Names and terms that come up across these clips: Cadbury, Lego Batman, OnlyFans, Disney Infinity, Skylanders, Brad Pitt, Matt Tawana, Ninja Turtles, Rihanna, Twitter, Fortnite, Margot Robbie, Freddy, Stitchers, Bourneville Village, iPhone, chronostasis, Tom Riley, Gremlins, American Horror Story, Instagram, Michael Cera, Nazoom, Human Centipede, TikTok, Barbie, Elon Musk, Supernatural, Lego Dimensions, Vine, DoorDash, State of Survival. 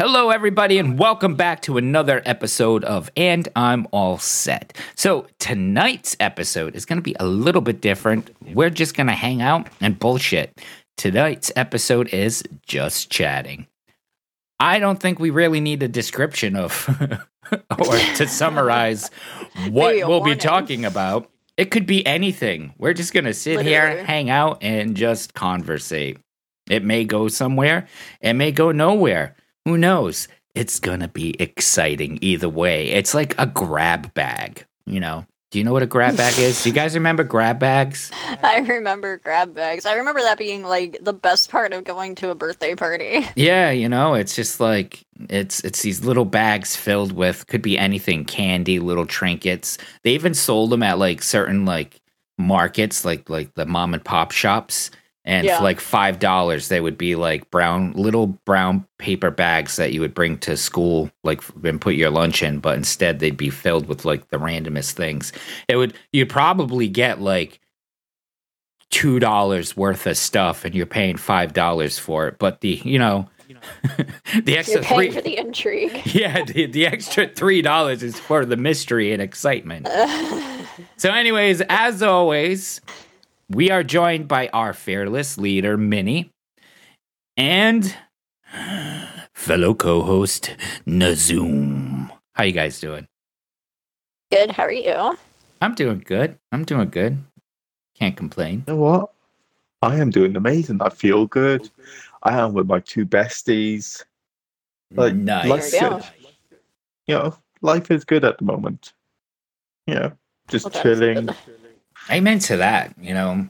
Hello, everybody, and welcome back to another episode of And I'm All Set. So tonight's episode is going to be a little bit different. We're just going to hang out and bullshit. Tonight's episode is just chatting. I don't think we really need a description of or to summarize what we'll be talking about. It could be anything. We're just going to sit here, hang out, and just conversate. It may go somewhere. It may go nowhere. Who knows? It's going to be exciting either way. It's like a grab bag, you know? Do you know what a grab bag is? Do you guys remember grab bags? I remember grab bags. I remember that being like the best part of going to a birthday party. Yeah, you know, it's just like, it's these little bags filled with, could be anything, candy, little trinkets. They even sold them at like certain like markets, like the mom and pop shops. And for like $5, they would be like little brown paper bags that you would bring to school, like, and put your lunch in. But instead, they'd be filled with like the randomest things. You'd probably get like $2 worth of stuff, and you're paying $5 for it. But the extra $3 for the intrigue. Yeah, the extra $3 is for the mystery and excitement. So, anyways, as always, we are joined by our fearless leader, Minnie, and fellow co-host, Nazoom. How you guys doing? Good. How are you? I'm doing good. Can't complain. You know what? I am doing amazing. I feel good. I am with my two besties. Like, nice. You know, life is good at the moment. You know, just chilling. Good. Amen to that. You know,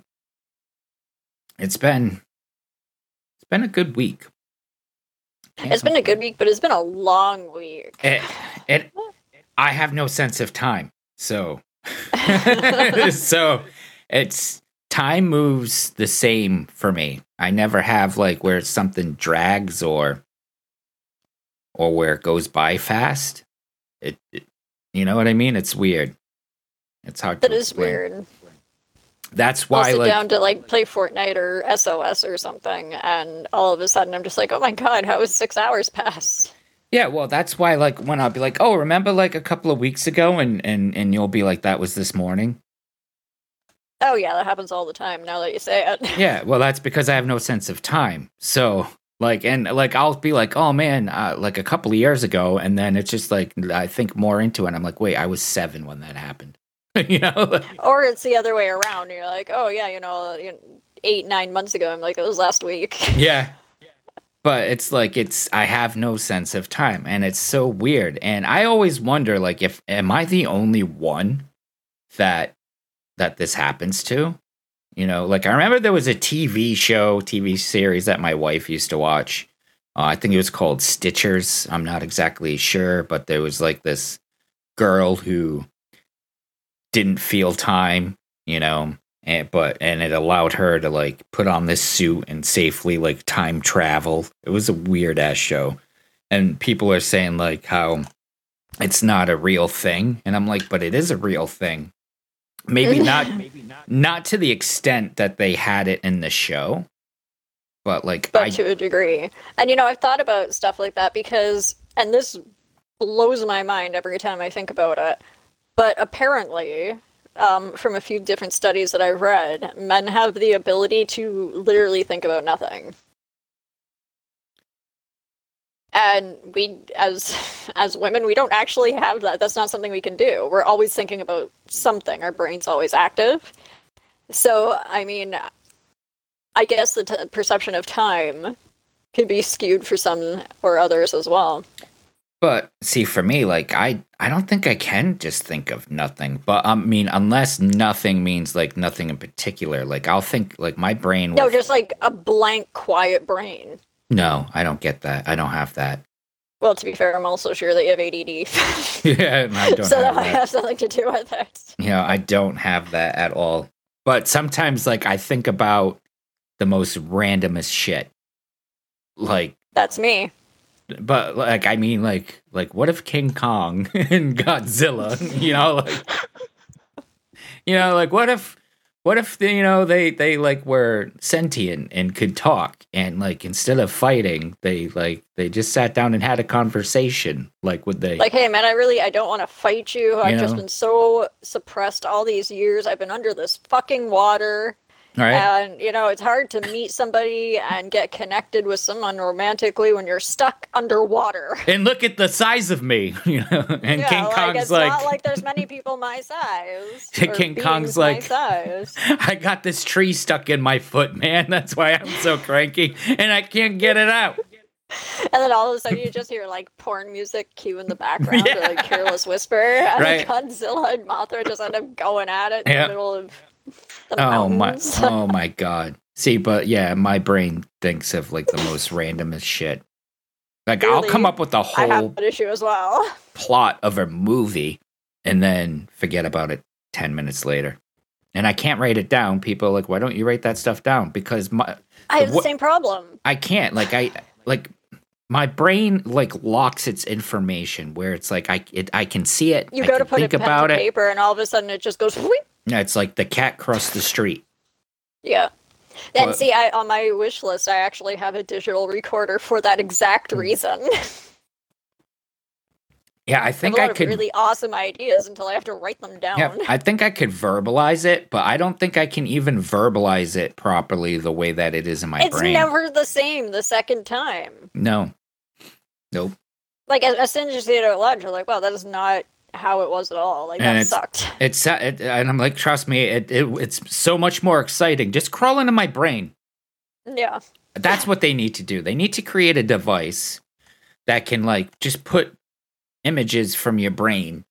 it's been a good week. But it's been a long week. I have no sense of time, so so it's time moves the same for me. I never have like where something drags or where it goes by fast. It you know what I mean? It's weird. It's hard. That is weird. That's why I'll sit down to like play Fortnite or SOS or something, and all of a sudden I'm just like, oh my god, how has 6 hours passed? Yeah, well, that's why like when I'll be like, oh, remember like a couple of weeks ago, and you'll be like, that was this morning. Oh yeah, that happens all the time now that you say it. Yeah, well, that's because I have no sense of time. So like, and like I'll be like, oh man, like a couple of years ago, and then it's just like I think more into it, and I'm like, wait, I was 7 when that happened. You know, like, or it's the other way around. You're like, oh yeah, you know, 8-9 months ago. I'm like, it was last week. Yeah, but it's like I have no sense of time, and it's so weird. And I always wonder, like, if am I the only one that this happens to? You know, like I remember there was a TV series that my wife used to watch. I think it was called Stitchers. I'm not exactly sure, but there was like this girl who didn't feel time, you know, and it allowed her to like put on this suit and safely like time travel. It was a weird ass show, and people are saying like how it's not a real thing, and I'm like, but it is a real thing. Maybe not to the extent that they had it in the show, but like, but to a degree. And you know, I've thought about stuff like that because, and this blows my mind every time I think about it, but apparently, from a few different studies that I've read, men have the ability to literally think about nothing. And we, as women, we don't actually have that. That's not something we can do. We're always thinking about something. Our brain's always active. So, I mean, I guess the perception of time could be skewed for some or others as well. But see, for me, like I don't think I can just think of nothing. But I mean, unless nothing means like nothing in particular, like I'll think like my brain. No, just like a blank, quiet brain. No, I don't get that. I don't have that. Well, to be fair, I'm also sure that you have ADD. Yeah, I don't. So that might have something to do with it. Yeah, you know, I don't have that at all. But sometimes, like I think about the most randomest shit. Like that's me. But like, I mean, like, what if King Kong and Godzilla? You know, like, what if What if they like were sentient and could talk, and like instead of fighting, they just sat down and had a conversation? Like, would they? Like, hey man, I don't want to fight you. I've just been so suppressed all these years. I've been under this fucking water, right? And it's hard to meet somebody and get connected with someone romantically when you're stuck underwater. And look at the size of me, And King Kong's it's not like there's many people my size. King Kong's like, I got this tree stuck in my foot, man. That's why I'm so cranky, and I can't get it out. And then all of a sudden you just hear like porn music cue in the background, or like Careless Whisper, and Godzilla and Mothra just end up going at it in the middle of. Oh my god. See, but yeah, my brain thinks of like the most randomest shit. Like, really? I'll come up with the whole issue as well. Plot of a movie and then forget about it 10 minutes later. And I can't write it down. People are like, why don't you write that stuff down? Because I have the same problem. I can't. Like, my brain like locks its information where it's like I can see it. You go to put a pen to paper and all of a sudden it just goes whoop. Yeah, it's like the cat crossed the street. Yeah. And see, on my wish list, I actually have a digital recorder for that exact reason. Yeah, I think I could. Really awesome ideas until I have to write them down. Yeah, I think I could verbalize it, but I don't think I can even verbalize it properly the way that it is in my brain. It's never the same the second time. No. Nope. Like, as soon as you say it out loud, you're like, wow, that is not how it was at all. Like, and that sucked. And I'm like, trust me, it's so much more exciting. Just crawl into my brain. Yeah. That's what they need to do. They need to create a device that can like just put images from your brain.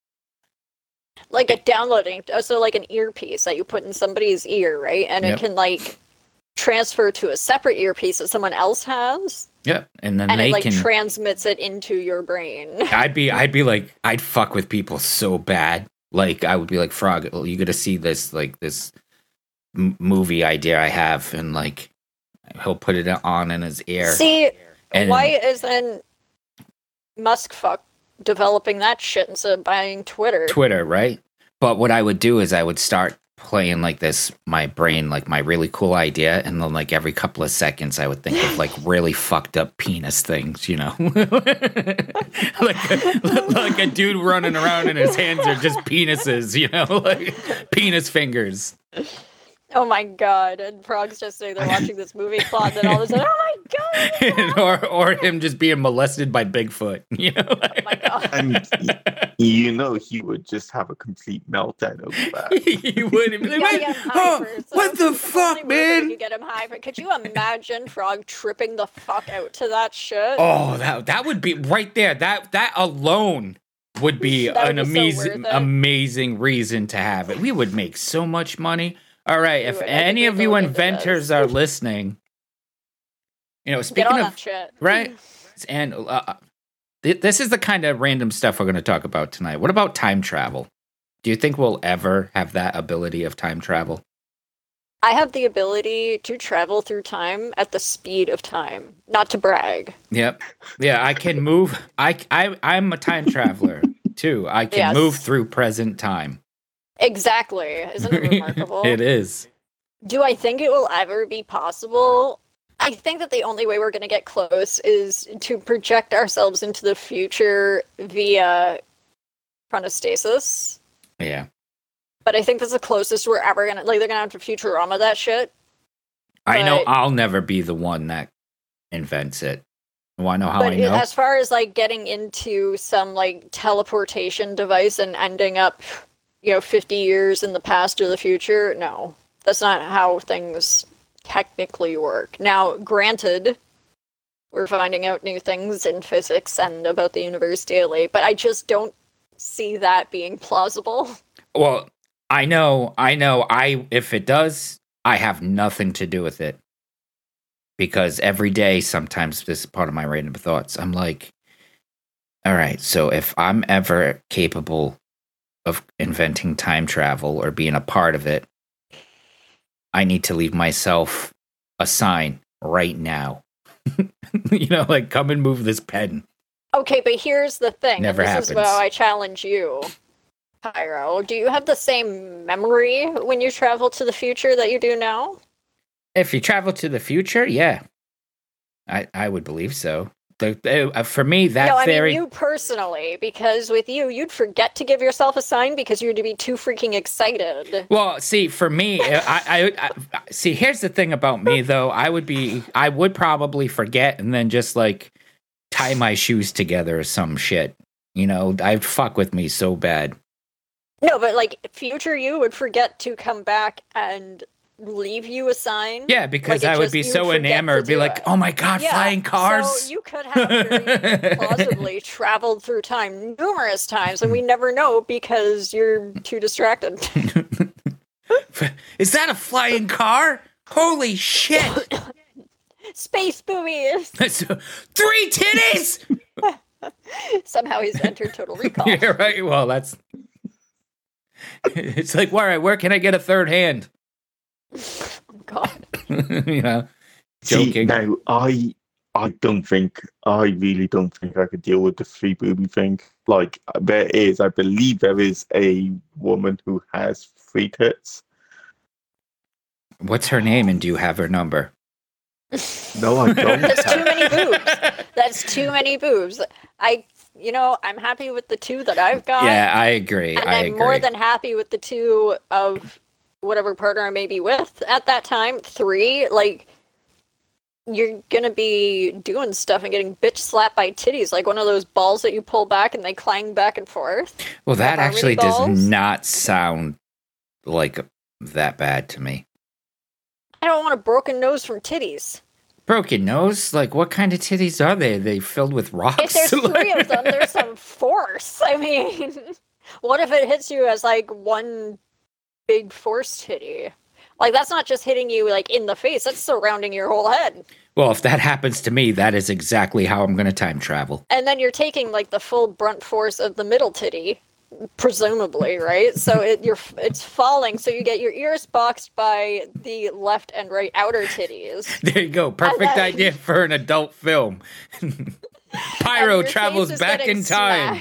Like a downloading, so like an earpiece that you put in somebody's ear, right? And it can like transfer to a separate earpiece that someone else has. Yep, and then it like transmits it into your brain. I'd be like, I'd fuck with people so bad. Like, I would be like, Frog, you gotta see this, like this movie idea I have, and like he'll put it on in his ear. See, and why isn't Musk fuck developing that shit instead of buying Twitter? Twitter, right? But what I would do is I would start playing like this, my brain, like my really cool idea, and then like every couple of seconds I would think of like really fucked up penis things, like a dude running around and his hands are just penises, like penis fingers. Oh my god. And Frog's just sitting there watching this movie plot, and all of a sudden, oh my god. or him just being molested by Bigfoot. Oh my god. And he would just have a complete meltdown over that. He would. What the fuck, man? You get him high, but could you imagine Frog tripping the fuck out to that shit? Oh, that would be right there. That alone would be amazing reason to have it. We would make so much money. All right, if any of you inventors are listening, speaking of shit. Right? And this is the kind of random stuff we're going to talk about tonight. What about time travel? Do you think we'll ever have that ability of time travel? I have the ability to travel through time at the speed of time, not to brag. Yep. Yeah, I can move. I'm a time traveler too. I can move through present time. Exactly. Isn't it remarkable? It is. Do I think it will ever be possible? I think that the only way we're going to get close is to project ourselves into the future via chronostasis. Yeah. But I think that's the closest we're ever going to... Like, they're going to have to Futurama that shit. I know I'll never be the one that invents it. Well, I know how I know. As far as, like, getting into some, like, teleportation device and ending up 50 years in the past or the future, no. That's not how things technically work. Now, granted, we're finding out new things in physics and about the universe daily, but I just don't see that being plausible. Well, I know. If it does, I have nothing to do with it. Because every day, sometimes this is part of my random thoughts. I'm like, all right, so if I'm ever capable of inventing time travel or being a part of it, I need to leave myself a sign right now. Like, come and move this pen. Okay, but here's the thing. Never happens. This is why I challenge you. Pyro, do you have the same memory when you travel to the future that you do now? If you travel to the future, yeah. I would believe so. For me, that's very... No, I mean you personally, because with you, you'd forget to give yourself a sign because you'd be too freaking excited. Well, see, for me, I see, here's the thing about me, though. I would probably forget and then just, like, tie my shoes together or some shit. You know, I'd fuck with me so bad. No, but, like, future you would forget to come back and... leave you a sign. Yeah, because I would be so enamored, be like, oh my god, flying cars. So you could have very plausibly traveled through time numerous times, and we never know because you're too distracted. Is that a flying car? Holy shit! Space boobies! 3 titties! Somehow he's entered Total Recall. Yeah, right. Well, that's... It's like, all right, where can I get a third hand? Oh, God. You know, joking. See, no, I really don't think I could deal with the free booby thing. Like, I believe there is a woman who has free tits. What's her name, and do you have her number? No, I don't. That's too many boobs. That's too many boobs. You know, I'm happy with the 2 that I've got. Yeah, I agree. And I'm more than happy with the 2 of... whatever partner I may be with at that time. 3, like, you're gonna be doing stuff and getting bitch slapped by titties, like one of those balls that you pull back and they clang back and forth. Well, that actually does not sound like that bad to me. I don't want a broken nose from titties. Broken nose? Like, what kind of titties are they? Are they filled with rocks? If there's 3 of them, there's some force. I mean, what if it hits you as, like, one big force titty? Like, that's not just hitting you, like, in the face. That's surrounding your whole head. Well, if that happens to me, that is exactly how I'm going to time travel. And then you're taking, like, the full brunt force of the middle titty, presumably, right? So it's falling, so you get your ears boxed by the left and right outer titties. There you go. Perfect idea for an adult film. Pyro travels back in time.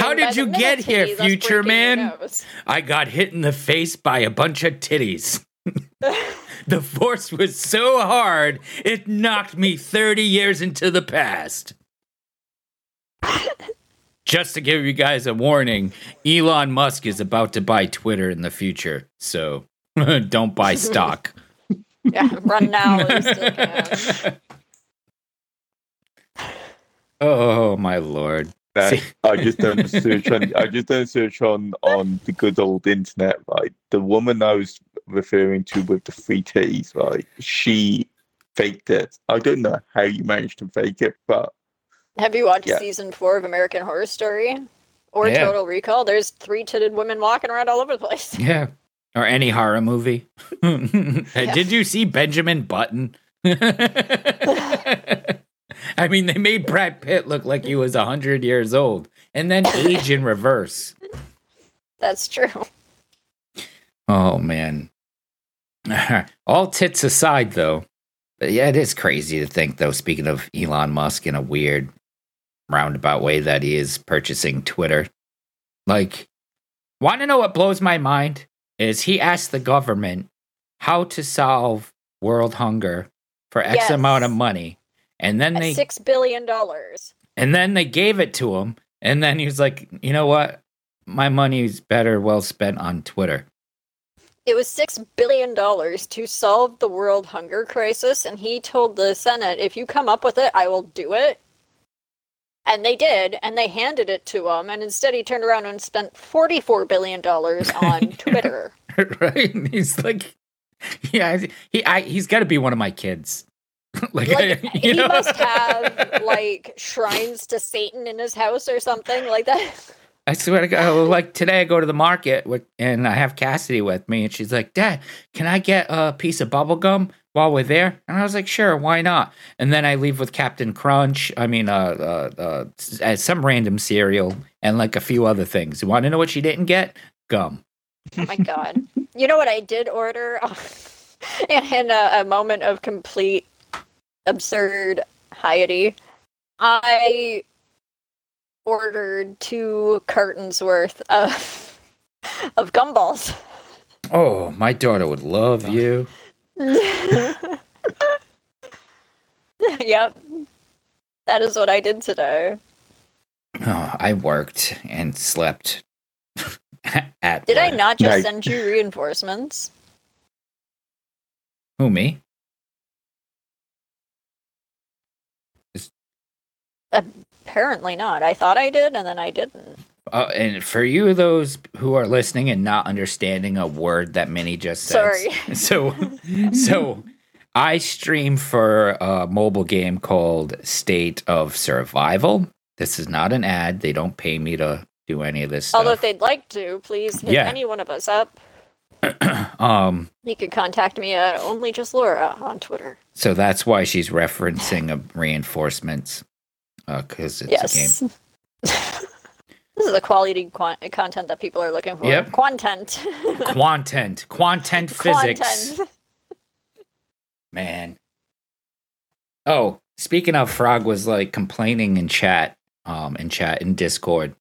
How did you get here, future man? I got hit in the face by a bunch of titties. The force was so hard, it knocked me 30 years into the past. Just to give you guys a warning, Elon Musk is about to buy Twitter in the future, so don't buy stock. Yeah, run now. Oh my lord! I just done a search on. I just done a search on the good old internet. Right, the woman I was referring to with the free titties, right? She faked it. I don't know how you managed to fake it, but have you watched season 4 of American Horror Story or Total Recall? There's 3 titted women walking around all over the place. Yeah, or any horror movie. Did you see Benjamin Button? I mean, they made Brad Pitt look like he was 100 years old, and then age in reverse. That's true. Oh, man. All tits aside, though. But yeah, it is crazy to think, though, speaking of Elon Musk in a weird roundabout way, that he is purchasing Twitter. Like, want to know what blows my mind? Is he asked the government how to solve world hunger for X amount of money. And then they $6 billion. And then they gave it to him, and then he was like, "You know what? My money's better well spent on Twitter." It was $6 billion to solve the world hunger crisis, and he told the Senate, "If you come up with it, I will do it." And they did, and they handed it to him, and instead he turned around and spent $44 billion on Twitter. Right? And he's like, "Yeah, he's got to be one of my kids." He must have, like, shrines to Satan in his house or something like that. I swear to God, like, today I go to the market and I have Cassidy with me, and she's like, "Dad, can I get a piece of bubble gum while we're there?" And I was like, "Sure, why not?" And then I leave with Captain Crunch, some random cereal, and, like, a few other things. You want to know what she didn't get? Gum. Oh, my God. You know what I did order? In a moment of complete absurd hiety, I ordered 2 cartons worth of gumballs. Oh, my daughter would love you. Yep. That is what I did today. Oh, I worked and slept. Did I not just send you reinforcements? Who, me? Apparently not. I thought I did, and then I didn't. And for you, those who are listening and not understanding a word that Minnie just says. Sorry. So I stream for a mobile game called State of Survival. This is not an ad. They don't pay me to do any of this stuff. Although if they'd like to, please hit any one of us up. You can contact me at onlyjustlaura on Twitter. So that's why she's referencing reinforcements. Because it's a game. This is the quality content that people are looking for. Yep. Quantent. Quantent. Quantent physics. Quantent. Man. Oh, speaking of, Frog was like complaining in chat in Discord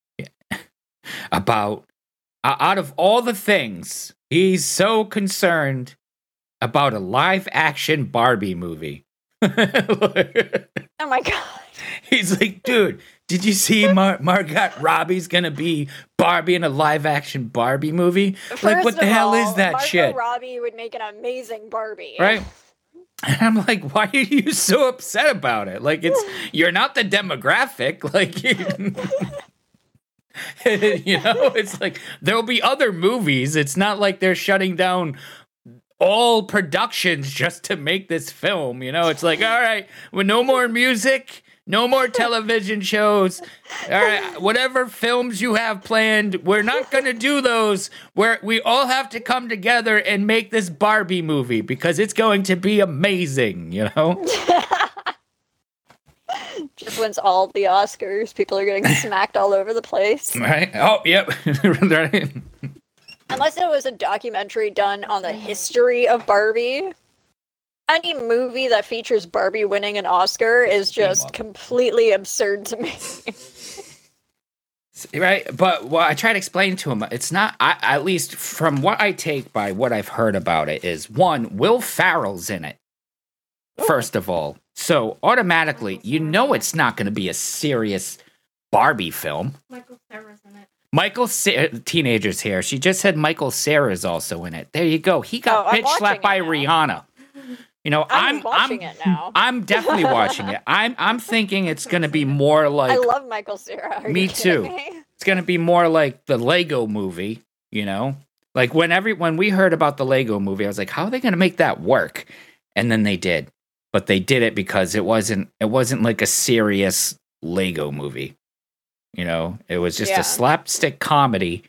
about out of all the things, he's so concerned about a live action Barbie movie. Oh my god. He's like, dude, did you see Margot Robbie's gonna be Barbie in a live-action Barbie movie? First like, what the hell is that Margot shit? Margot Robbie would make an amazing Barbie. Right? And I'm like, why are you so upset about it? Like, you're not the demographic. Like, you know, it's like, there'll be other movies. It's not like they're shutting down all productions just to make this film. You know, it's like, all right, well, no more music. No more television shows. All right, whatever films you have planned, we're not going to do those. We all have to come together and make this Barbie movie because it's going to be amazing, you know? Just wins all the Oscars. People are getting smacked all over the place. Right? Oh, yep. Right. Unless it was a documentary done on the history of Barbie. Any movie that features Barbie winning an Oscar is just completely absurd to me. Right? But what I try to explain to him, it's not, at least from what I take by what I've heard about it, is one, Will Ferrell's in it, first of all. So automatically, you know it's not going to be a serious Barbie film. Michael Cera's in it. Michael Cera, teenagers here. She just said Michael Cera's also in it. There you go. He got bitch slapped by Rihanna. You know, I'm watching it now. I'm definitely watching it. I'm thinking it's going to be more like... I love Michael Cera. Me too. It's going to be more like the Lego movie, you know? Like when we heard about the Lego movie, I was like, how are they going to make that work? And then they did. But they did it because it wasn't like a serious Lego movie. You know, it was just a slapstick comedy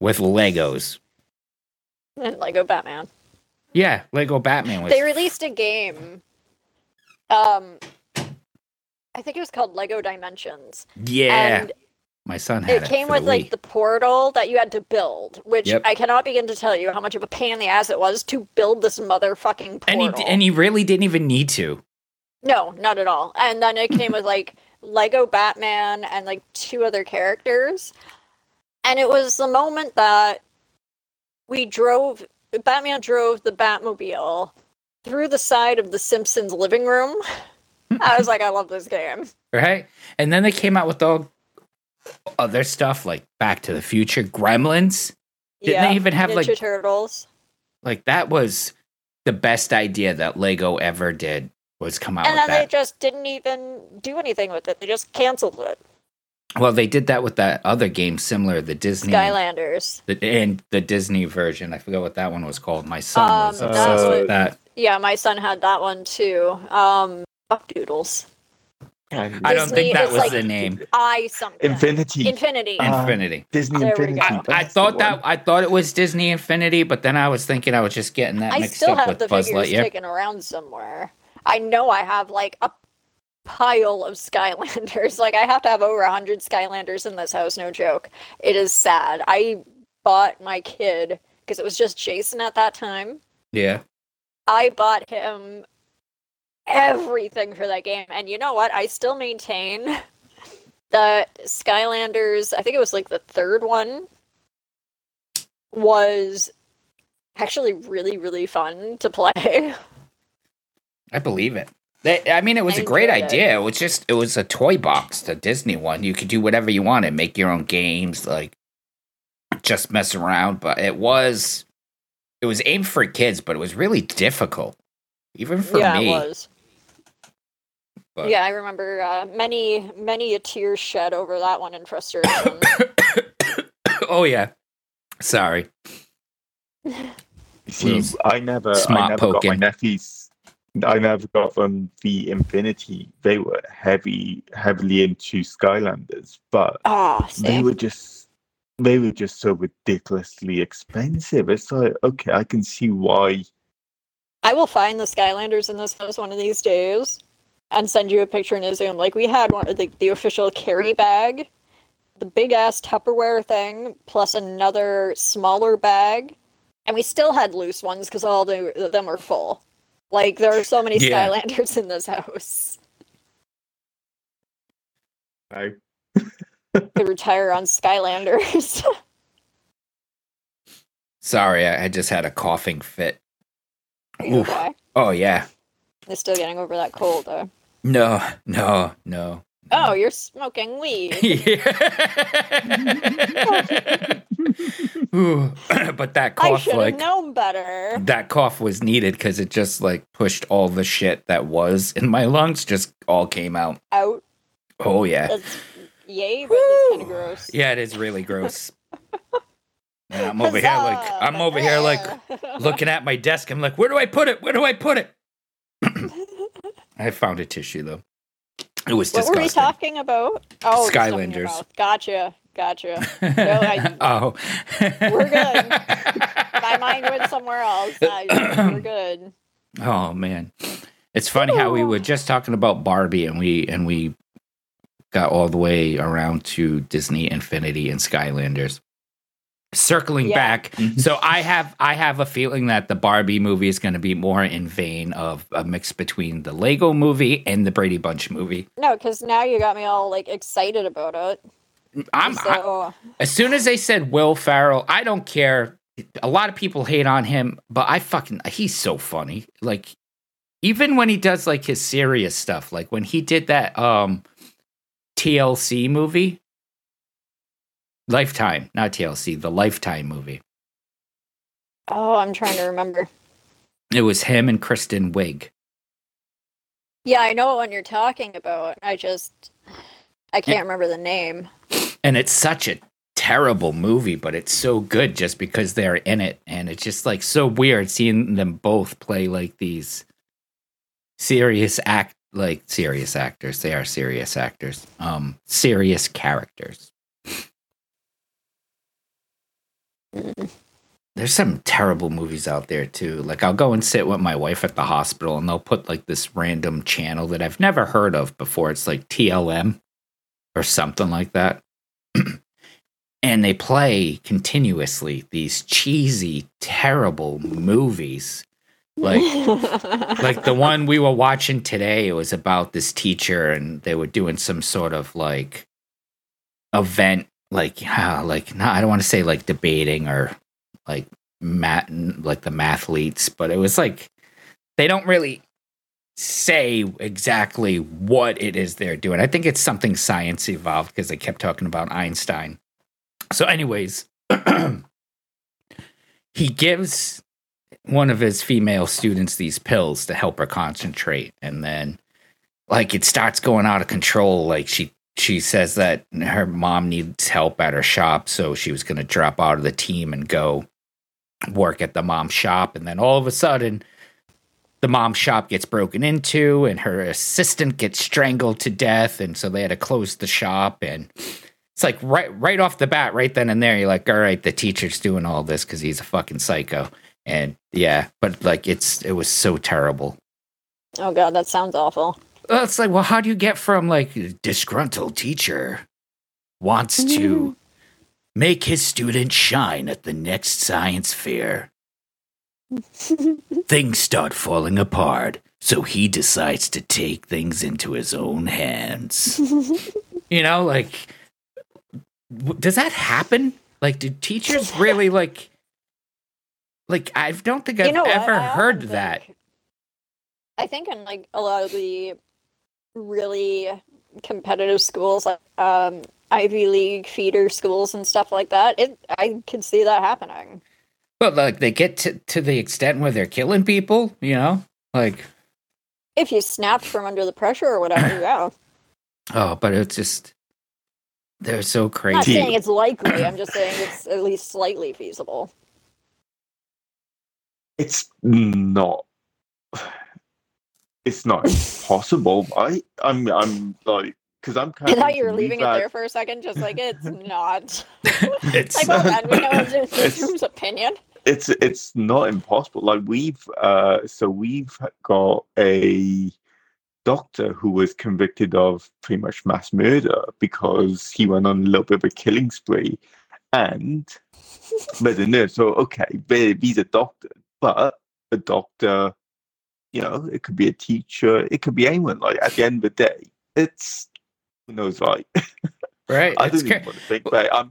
with Legos. And Lego Batman. Yeah, Lego Batman was... They released a game. I think it was called Lego Dimensions. Yeah. And my son had it. It came with, like, the portal that you had to build, which I cannot begin to tell you how much of a pain in the ass it was to build this motherfucking portal. And he really didn't even need to. No, not at all. And then it came with, like, Lego Batman and, like, 2 other characters. And it was the moment that Batman drove the Batmobile through the side of the Simpsons living room. I was like, I love this game. Right? And then they came out with all other stuff like Back to the Future, Gremlins. Didn't they even have Ninja Turtles? Like, that was the best idea that Lego ever did was come out with that. And then they just didn't even do anything with it. They just canceled it. Well, they did that with that other game similar, the Disney... Skylanders. And the Disney version. I forgot what that one was called. My son was obsessed with that. Yeah, my son had that one, too. Fuck Doodles. Disney, I don't think that was like the name. Infinity. Disney there Infinity. I thought that I thought it was Disney Infinity, but then I was thinking I was just getting that mixed up with Buzz Lightyear. I still have the figures taken around somewhere. I know I have, like, a pile of Skylanders. Like, I have to have over 100 Skylanders in this house, no joke. It is sad. I bought my kid, because it was just Jason at that time. Yeah. I bought him everything for that game, and you know what? I still maintain The Skylanders, I think it was like the third one, was actually really, really fun to play. I believe it. I mean, it was a great idea. It was just, it was a toy box, the Disney one. You could do whatever you wanted, make your own games, like just mess around. But it was aimed for kids, but it was really difficult, even for me. Yeah, it was. But. Yeah, I remember many a tear shed over that one in frustration. Oh yeah, sorry. See, I never got my nephews. I never got them the Infinity. They were heavily into Skylanders, but they were just so ridiculously expensive. It's like, okay, I can see why. I will find the Skylanders in this house one of these days and send you a picture in a Zoom. Like, we had one, the official carry bag, the big-ass Tupperware thing, plus another smaller bag, and we still had loose ones because all of them are full. Like, there are so many Skylanders in this house. I could retire on Skylanders. Sorry, I just had a coughing fit. Okay. Oh, yeah. They're still getting over that cold, though. No. Oh, you're smoking weed. Ooh, but that cough, I should have known better. That cough was needed because it just pushed all the shit that was in my lungs, just all came out. Out. Oh yeah. But that's kind of gross. Yeah, it is really gross. And I'm over here looking at my desk. I'm like, where do I put it? I found a tissue though. It was disgusting. What were we talking about? Oh, Skylanders. Gotcha. No, we're good. My mind went somewhere else. We're good. Oh man, it's funny how we were just talking about Barbie and we got all the way around to Disney Infinity and Skylanders. Circling back, so I have a feeling that the Barbie movie is going to be more in vein of a mix between the Lego movie and the Brady Bunch movie. No, because now you got me all excited about it. As soon as they said Will Ferrell, I don't care. A lot of people hate on him, but he's so funny. Like, even when he does his serious stuff, like when he did that TLC movie. Lifetime, not TLC, the Lifetime movie. Oh, I'm trying to remember. It was him and Kristen Wiig. Yeah, I know what you're talking about. I can't remember the name. And it's such a terrible movie, but it's so good just because they're in it. And it's just so weird seeing them both play these serious actors. They are serious actors. Serious characters. There's some terrible movies out there too. I'll go and sit with my wife at the hospital and they'll put this random channel that I've never heard of before. It's TLM or something like that. And they play continuously these cheesy, terrible movies. Like the one we were watching today, it was about this teacher and they were doing some sort of event. I don't want to say debating or the mathletes, but it was they don't really say exactly what it is they're doing. I think it's something science involved because they kept talking about Einstein. So anyways, he gives one of his female students these pills to help her concentrate. And then it starts going out of control. She says that her mom needs help at her shop, so she was going to drop out of the team and go work at the mom shop. And then all of a sudden, the mom shop gets broken into, and her assistant gets strangled to death, and so they had to close the shop. And it's right off the bat, right then and there, you're all right, the teacher's doing all this because he's a fucking psycho. And yeah, but it was so terrible. Oh God, that sounds awful. It's how do you get from disgruntled teacher wants to make his student shine at the next science fair? Things start falling apart, so he decides to take things into his own hands. You know, like, does that happen? Like, do teachers really like, I don't think I've ever heard that. I think in, like, a lot of the really competitive schools, like, Ivy League feeder schools and stuff like that, I can see that happening. But, like, they get to the extent where they're killing people, you know? Like, if you snapped from under the pressure or whatever, yeah. Oh, but it's just, they're so crazy. I'm not saying it's likely, I'm just saying it's at least slightly feasible. It's not impossible. I'm like, because I'm kind of. I thought you were leaving it there for a second, just like it's not. It's like, well, we know it's opinion. It's not impossible. Like we've got a doctor who was convicted of pretty much mass murder because he went on a little bit of a killing spree, and there's a nurse. So okay, he's a doctor, but a doctor. You know, it could be a teacher. It could be anyone. Like, at the end of the day, it's, who knows, right? Right. I don't even want to think about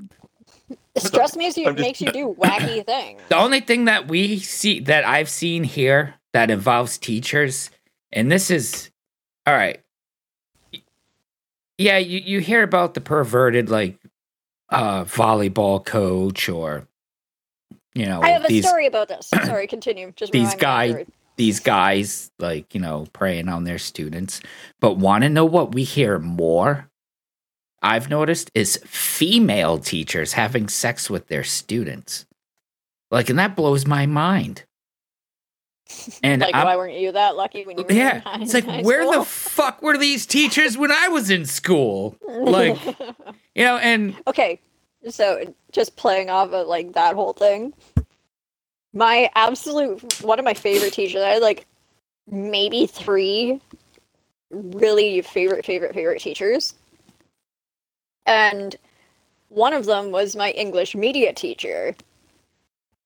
it. It makes you do wacky things. The only thing that we see, that I've seen here that involves teachers, and this is, all right. Yeah, you hear about the perverted, like, volleyball coach or, you know. I have a story about this. Sorry, continue. Just these guys. These guys, like, you know, preying on their students. But want to know what we hear more? I've noticed is female teachers having sex with their students. Like, and that blows my mind. And like, why weren't you that lucky when you were in high school? Yeah, it's like, where the fuck were these teachers when I was in school? Like, you know, and... Okay, so just playing off of, like, that whole thing... My absolute, one of my favorite teachers, I had like maybe three really favorite teachers. And one of them was my English media teacher.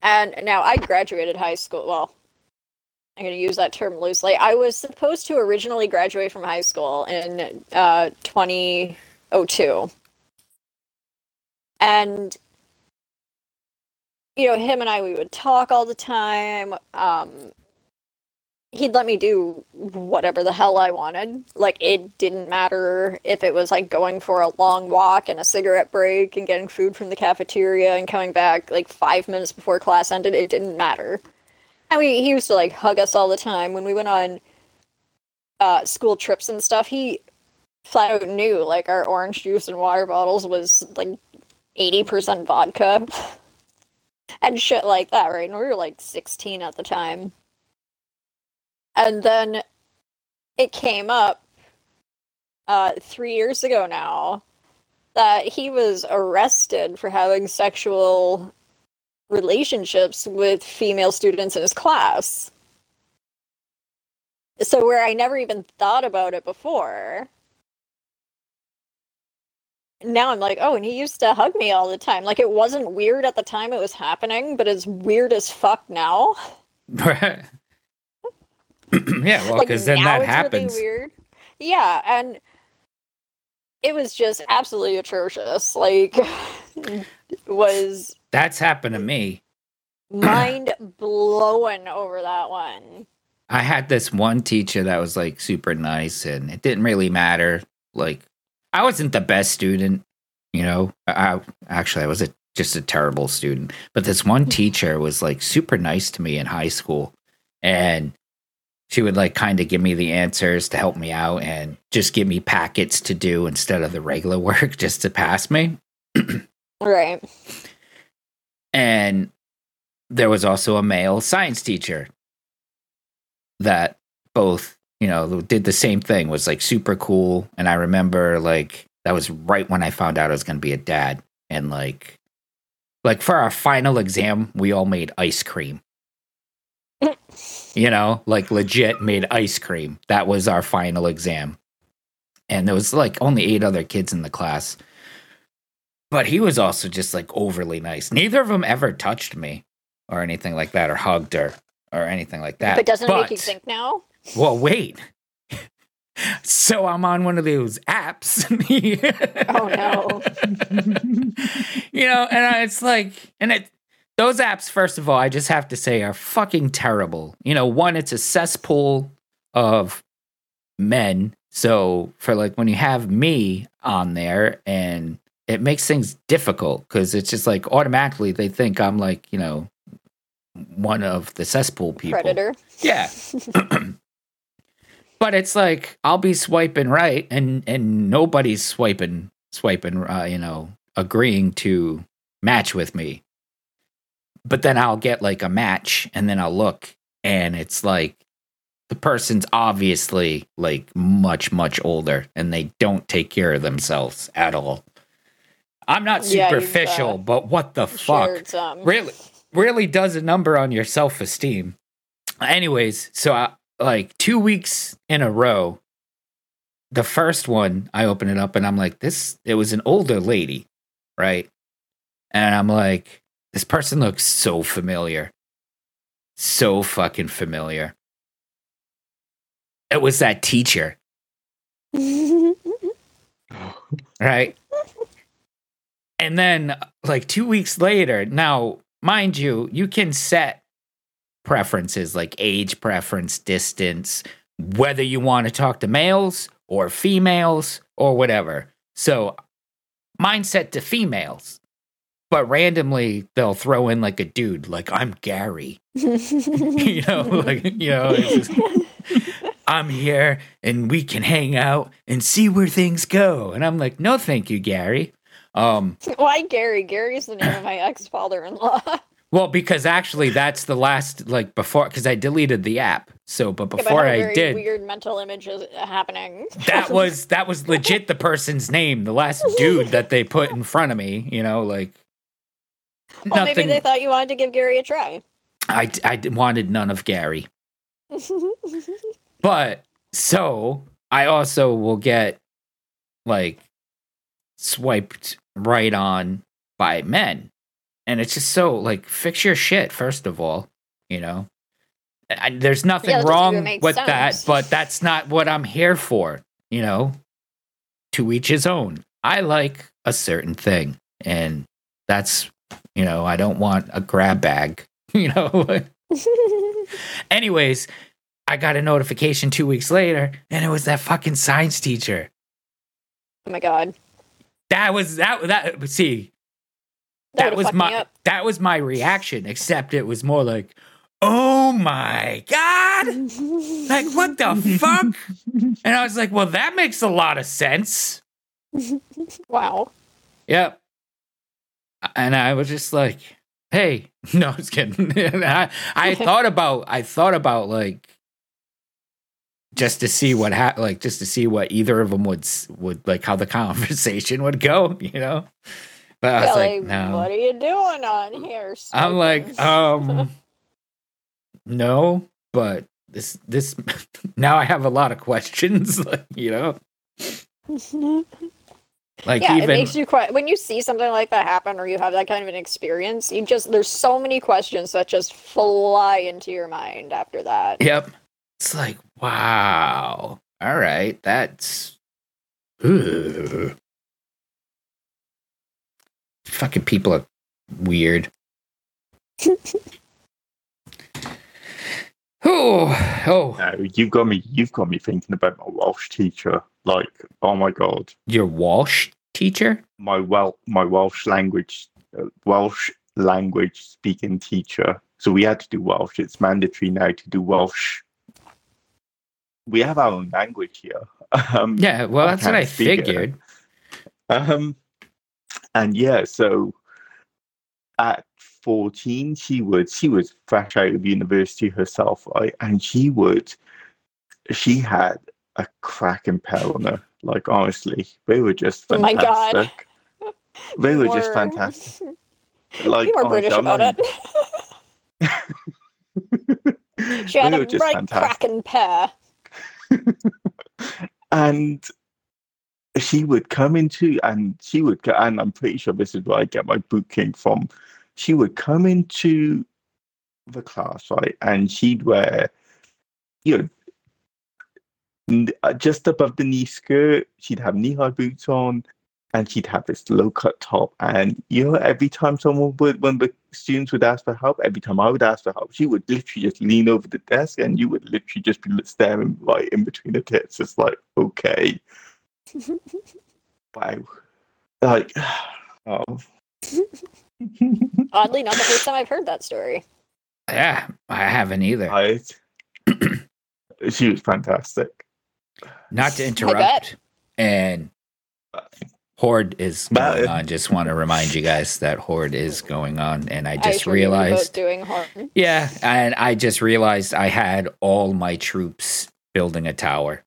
And now I graduated high school. Well, I'm going to use that term loosely. I was supposed to originally graduate from high school in 2002. And... you know, him and I, we would talk all the time. He'd let me do whatever the hell I wanted. Like, it didn't matter if it was, like, going for a long walk and a cigarette break and getting food from the cafeteria and coming back, like, 5 minutes before class ended. It didn't matter. And he used to, like, hug us all the time. When we went on school trips and stuff, he flat out knew, like, our orange juice and water bottles was, like, 80% vodka. And shit like that, right? And we were like 16 at the time. And then it came up 3 years ago now that he was arrested for having sexual relationships with female students in his class. So where I never even thought about it before... Now I'm like, oh, and he used to hug me all the time. Like, it wasn't weird at the time it was happening, but it's weird as fuck now. Right. Yeah, well, because like, then that happens. Really weird. Yeah, and it was just absolutely atrocious. Like, that's happened to me. Mind blowing over that one. I had this one teacher that was, like, super nice, and it didn't really matter, like, I wasn't the best student, you know. I was just a terrible student. But this one teacher was, like, super nice to me in high school. And she would, like, kind of give me the answers to help me out and just give me packets to do instead of the regular work just to pass me. Right. And there was also a male science teacher that both... you know, did the same thing, was like super cool. And I remember, like, that was right when I found out I was going to be a dad. And like for our final exam, we all made ice cream, you know, like legit made ice cream. That was our final exam. And there was like only 8 other kids in the class, but he was also just like overly nice. Neither of them ever touched me or anything like that, or hugged or anything like that. But doesn't it make you think now? Well, wait. So I'm on one of those apps. Oh, no. You know, and it's like, and it, those apps, first of all, I just have to say are fucking terrible. You know, one, it's a cesspool of men. So for like when you have me on there, and it makes things difficult because it's just like automatically they think I'm like, you know, one of the cesspool people. Predator. Yeah. But it's like I'll be swiping right and nobody's swiping, you know, agreeing to match with me. But then I'll get like a match and then I'll look and it's like the person's obviously like much, much older and they don't take care of themselves at all. I'm not superficial, but what the fuck? Really does a number on your self-esteem. Anyways, so I, like 2 weeks in a row, the first one I open it up and I'm like, it was an older lady, right? And I'm like, this person looks so familiar. So fucking familiar. It was that teacher. Right? And then like 2 weeks later, now, mind you, you can set preferences like age preference, distance, whether you want to talk to males or females or whatever. So mine set to females, but randomly they'll throw in like a dude, like I'm Gary, you know, like, you know, it's just, I'm here and we can hang out and see where things go. And I'm like, no, thank you, Gary. Why Gary? Gary's the name of my ex-father-in-law. Well, because actually that's the last, like, before, because I deleted the app. So, but before I did, weird mental images happening. That was legit the person's name, the last dude that they put in front of me, you know, like. Well, nothing, maybe they thought you wanted to give Gary a try. I wanted none of Gary. But, so, I also will get, like, swiped right on by men. And it's just so, like, fix your shit, first of all, you know. There's nothing wrong with that, but that's not what I'm here for, you know. To each his own. I like a certain thing, and that's, you know, I don't want a grab bag, you know. Anyways, I got a notification 2 weeks later, and it was that fucking science teacher. Oh, my God. That was my reaction, except it was more like, oh my God, like what the fuck? And I was like, well, that makes a lot of sense. Wow. Yep. And I was just like, hey, no, I was kidding. I thought about like, just to see what either of them would like, how the conversation would go, you know. But I was like, no. What are you doing on here? Stevens? I'm like, no, but this now I have a lot of questions, like, you know. Like, yeah, even, it makes you when you see something like that happen, or you have that kind of an experience, you just, there's so many questions that just fly into your mind after that. Yep, it's like, wow, all right, that's. Ugh. Fucking people are weird. Oh! You've got me thinking about my Welsh teacher. Like, oh my God, your Welsh teacher? My Welsh language speaking teacher. So we had to do Welsh. It's mandatory now to do Welsh. We have our own language here. Yeah, well, that's what I figured. And yeah, so at 14, she was fresh out of university herself, right? And she had a cracking pair on her. Like, honestly, they were just fantastic. Oh my God. They were just fantastic. Like, you were British about it. She had a bright cracking pair. And she would come into, and I'm pretty sure this is where I get my boot king from. She would come into the class, right? And she'd wear, you know, just above the knee skirt, she'd have knee-high boots on, and she'd have this low-cut top. And, you know, every time someone would, when the students would ask for help, every time I would ask for help, she would literally just lean over the desk, and you would literally just be staring right in between her tits. It's like, okay. Wow. Like, oh. Oddly, not the first time I've heard that story. Yeah, I haven't either. She was fantastic. Not to interrupt, and Horde is going on. Just want to remind you guys that Horde is going on, and I just realized doing Horde. Yeah, and I just realized I had all my troops building a tower.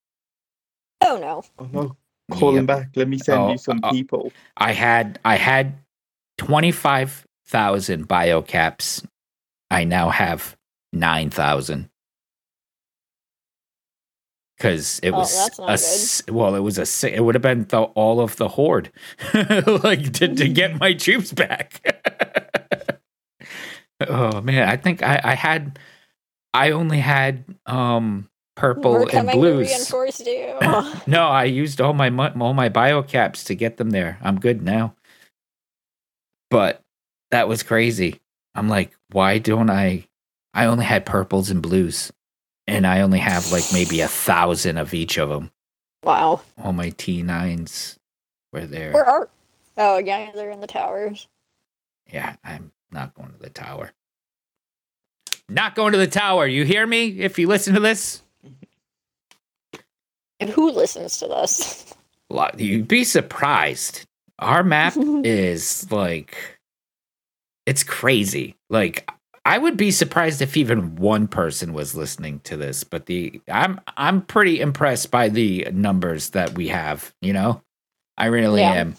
Oh no! Oh, no. Call them back. Let me send you some people. I had 25,000 bio caps. I now have 9,000. Because it was it would have been all of the Horde, like to get my troops back. Oh man, I think I only had purple We're and blues. To reinforce you. No, I used all my bio caps to get them there. I'm good now. But that was crazy. I'm like, why don't I only had purples and blues. And I only have like maybe 1,000 of each of them. Wow. All my T9s were there. Where are... Oh, yeah, they're in the towers. Yeah, I'm not going to the tower. Not going to the tower. You hear me if you listen to this? And who listens to this? You'd be surprised. Our map is like... It's crazy. Like... I would be surprised if even one person was listening to this, but I'm pretty impressed by the numbers that we have, you know? I really am.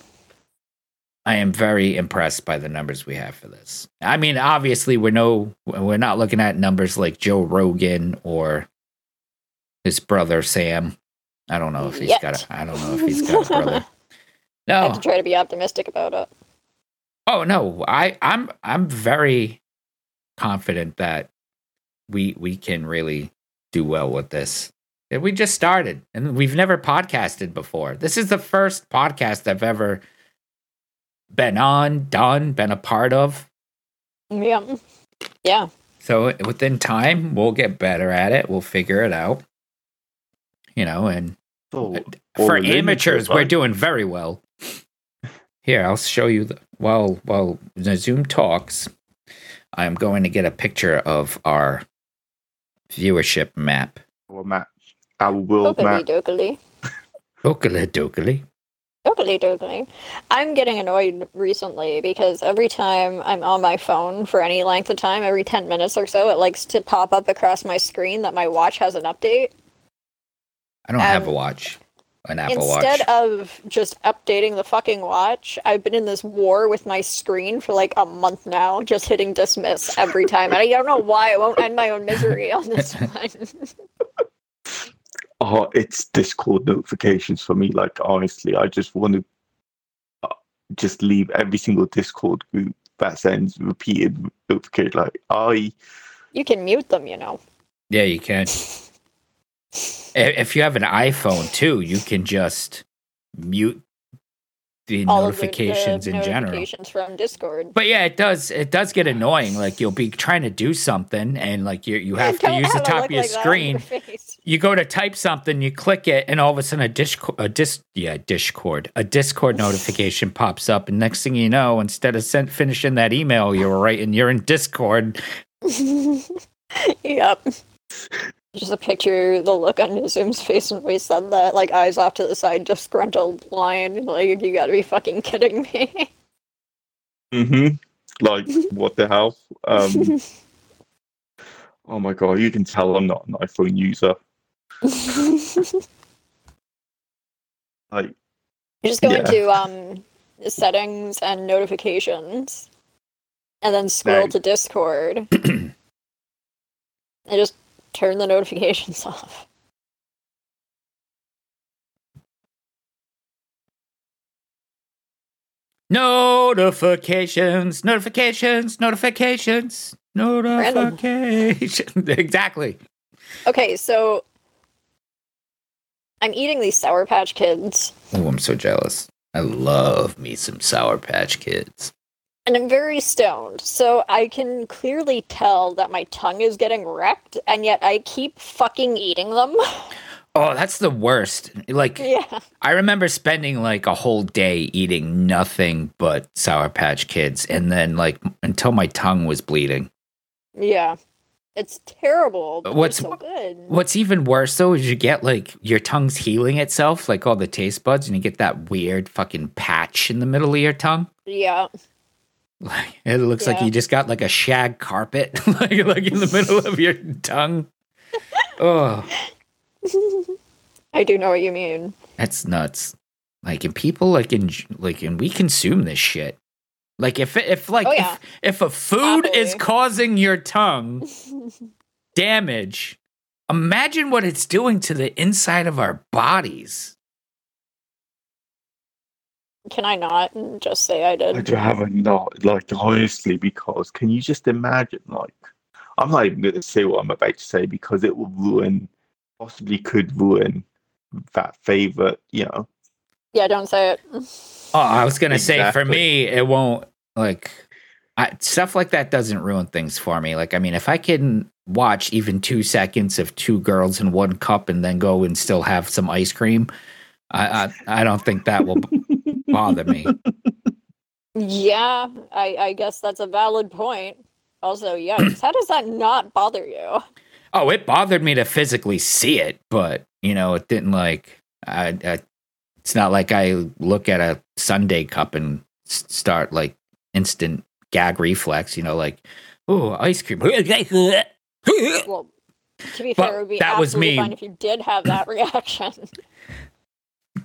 I am very impressed by the numbers we have for this. I mean, obviously we're not looking at numbers like Joe Rogan or his brother Sam. I don't know if he's got a brother. No. I have to try to be optimistic about it. Oh no, I'm very confident that we can really do well with this. We just started, and we've never podcasted before. This is the first podcast I've ever been on, done, been a part of. Yeah. So within time, we'll get better at it. We'll figure it out. You know, and for amateurs, we're doing very well. Here, I'll show you. While Zoom talks, I'm going to get a picture of our viewership map. Our map. Our world map. Dokily dokily. I'm getting annoyed recently because every time I'm on my phone for any length of time, every 10 minutes or so, it likes to pop up across my screen that my watch has an update. I don't have a watch. An Apple Watch. Instead of just updating the fucking watch, I've been in this war with my screen for like a month now, just hitting dismiss every time. And I don't know why I won't end my own misery on this one. Oh, it's Discord notifications for me. Like, honestly, I just want to just leave every single Discord group that sends repeated notifications. Like, you can mute them, you know. Yeah, you can. If you have an iPhone too, you can just mute the notifications in general. Notifications from Discord. But yeah, it does get annoying. Like, you'll be trying to do something, and like you have to use the top of your screen. You go to type something, you click it, and all of a sudden a Discord notification pops up, and next thing you know, instead of finishing that email you were writing, you're in Discord. Yep. Just a picture, the look on Nizum's face when we said that, like, eyes off to the side, disgruntled lion, like, you gotta be fucking kidding me. Like, what the hell? Oh my god, you can tell I'm not an iPhone user. Like, you just go into settings and notifications, and then scroll to Discord. And just turn the notifications off. Notifications. Exactly. Okay, so I'm eating these Sour Patch Kids. Oh, I'm so jealous. I love me some Sour Patch Kids. And I'm very stoned, so I can clearly tell that my tongue is getting wrecked, and yet I keep fucking eating them. Oh, that's the worst. Like, yeah. I remember spending like a whole day eating nothing but Sour Patch Kids, and then like until my tongue was bleeding. Yeah. It's terrible, but it's so good. What's even worse, though, is you get, like, your tongue's healing itself, like all the taste buds, and you get that weird fucking patch in the middle of your tongue. Yeah. Like, it looks like you just got, like, a shag carpet, like in the middle of your tongue. Oh. I do know what you mean. That's nuts. Like, and people, and we consume this shit. Like, if a food is causing your tongue damage, imagine what it's doing to the inside of our bodies. Can I not just say I did? I do have a not, like, honestly, because can you just imagine, like, I'm not even going to say what I'm about to say because it will could ruin that favorite, you know. Yeah, don't say it. Oh, I was going to say, for me, it won't, like, stuff like that doesn't ruin things for me. Like, I mean, if I can watch even 2 seconds of two girls in one cup and then go and still have some ice cream, I don't think that will bother me. Yeah, I guess that's a valid point. Also, yes, how does that not bother you? Oh, it bothered me to physically see it, but, you know, it didn't, like, it's not like I look at a sundae cup and start like instant gag reflex, you know, like, oh, ice cream. Well, to be fair, it would be absolutely fine if you did have that reaction.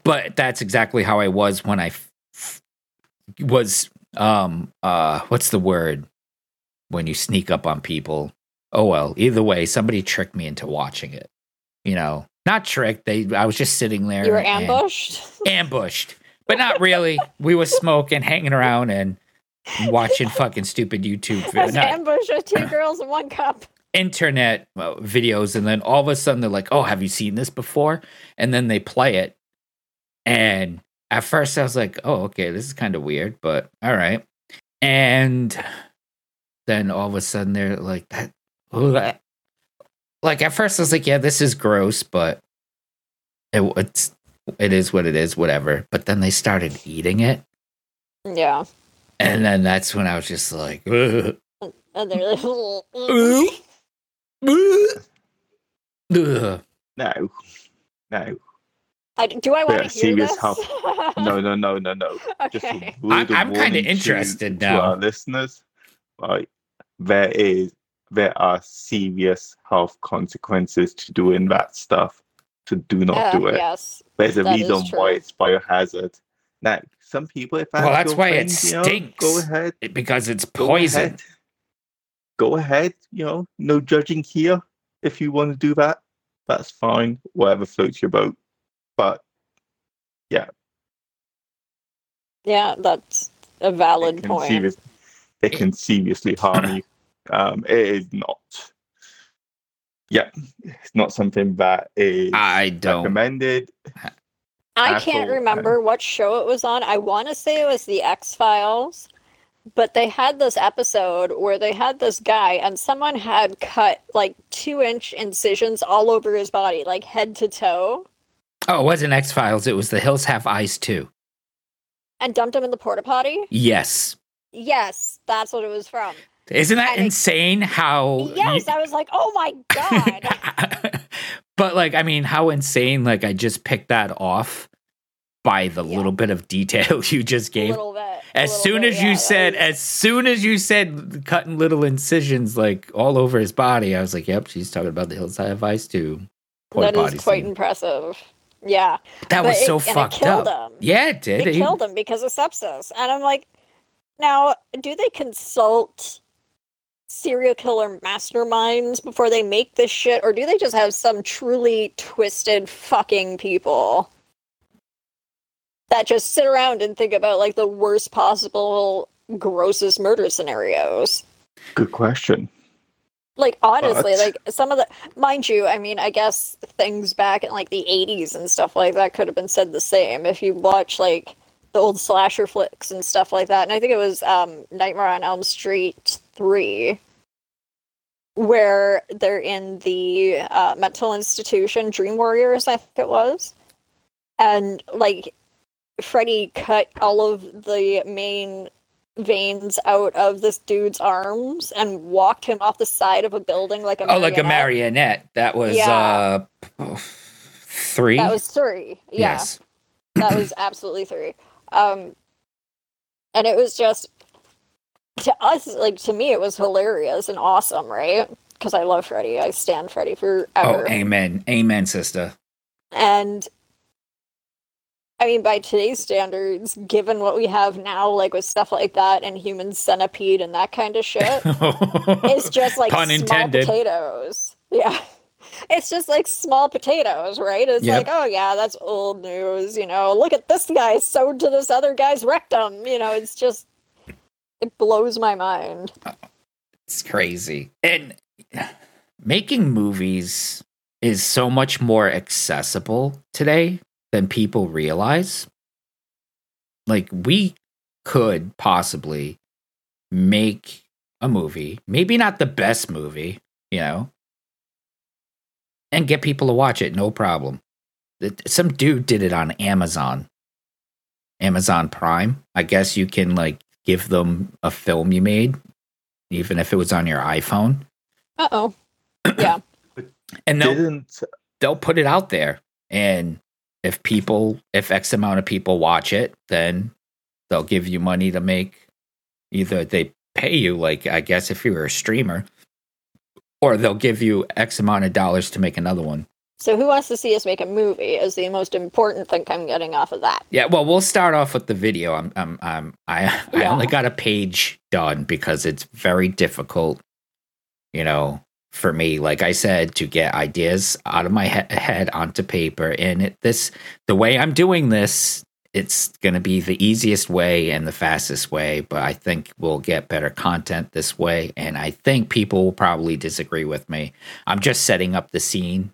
But that's exactly how I was when I was, what's the word when you sneak up on people? Oh, well, either way, somebody tricked me into watching it, you know. Not tricked. I was just sitting there. You were ambushed? Ambushed. But not really. We were smoking, hanging around, and watching fucking stupid YouTube videos. I was ambushed with two girls in one cup. Internet videos. And then all of a sudden, they're like, oh, have you seen this before? And then they play it. And at first, I was like, oh, okay, this is kind of weird, but all right. And then all of a sudden, they're like, that. Like, at first I was like, yeah, this is gross, but it is what it is, whatever. But then they started eating it. Yeah. And then that's when I was just like, ugh. And they're like, No. Do I want to hear this? No. Okay. I'm kind of interested now. To our listeners, like, there are serious health consequences to doing that stuff. So do not do it. Yes, there's a reason why it's biohazard. Now, some people, that's why it stinks. You know, go ahead, because it's poison. Go ahead. You know, no judging here. If you want to do that, that's fine. Whatever floats your boat. But yeah, that's a valid point. It can seriously harm you. It is not. Yeah, it's not something that is recommended. I can't remember what show it was on. I want to say it was the X-Files, but they had this episode where they had this guy and someone had cut like 2-inch incisions all over his body, like head to toe. Oh, it wasn't X-Files. It was The Hills Have Eyes Too. And dumped him in the porta potty? Yes. Yes, that's what it was from. Isn't that insane how... Yes, I was like, oh my God. But like, I mean, how insane, like I just picked that off by the little bit of detail you just gave. As soon as you said cutting little incisions like all over his body, I was like, yep, she's talking about The Hills Have Eyes Too. That is quite impressive. Yeah. That was so fucked up. Yeah, it did. It killed him because of sepsis. And I'm like, now, do they consult serial killer masterminds before they make this shit, or do they just have some truly twisted fucking people that just sit around and think about like the worst possible, grossest murder scenarios? Good question. Like, honestly, but... like, some of the... Mind you, I mean, I guess things back in, like, the 80s and stuff like that could have been said the same. If you watch, like, the old slasher flicks and stuff like that, and I think it was Nightmare on Elm Street 3, where they're in the mental institution, Dream Warriors, I think it was. And, like, Freddy cut all of the main... veins out of this dude's arms and walked him off the side of a building like a marionette. Oh, like a marionette. That was three? That was three. Yeah. Yes. That was absolutely three. And it was just, to us, like, to me, it was hilarious and awesome, right? Because I love Freddy. I stand Freddy forever. Oh, amen. Amen, sister. And... I mean, by today's standards, given what we have now, like with stuff like that and Human Centipede and that kind of shit, it's just like pun small intended. Potatoes. Yeah. It's just like small potatoes, right? It's like, oh yeah, that's old news, you know, look at this guy sewed to this other guy's rectum. You know, it's just, it blows my mind. Oh, it's crazy. And making movies is so much more accessible today than people realize. Like, we could possibly make a movie, maybe not the best movie, you know, and get people to watch it, no problem. Some dude did it on Amazon Prime. I guess you can, like, give them a film you made, even if it was on your iPhone. Uh-oh. Yeah. And they'll put it out there, and if X amount of people watch it, then they'll give you money to make, either they pay you, like, I guess if you were a streamer, or they'll give you X amount of dollars to make another one. So who wants to see us make a movie is the most important thing I'm getting off of that. Yeah, well, we'll start off with the video. I only got a page done because it's very difficult, you know, for me, like I said, to get ideas out of my head onto paper. And the way I'm doing this, it's going to be the easiest way and the fastest way, but I think we'll get better content this way. And I think people will probably disagree with me. I'm just setting up the scene,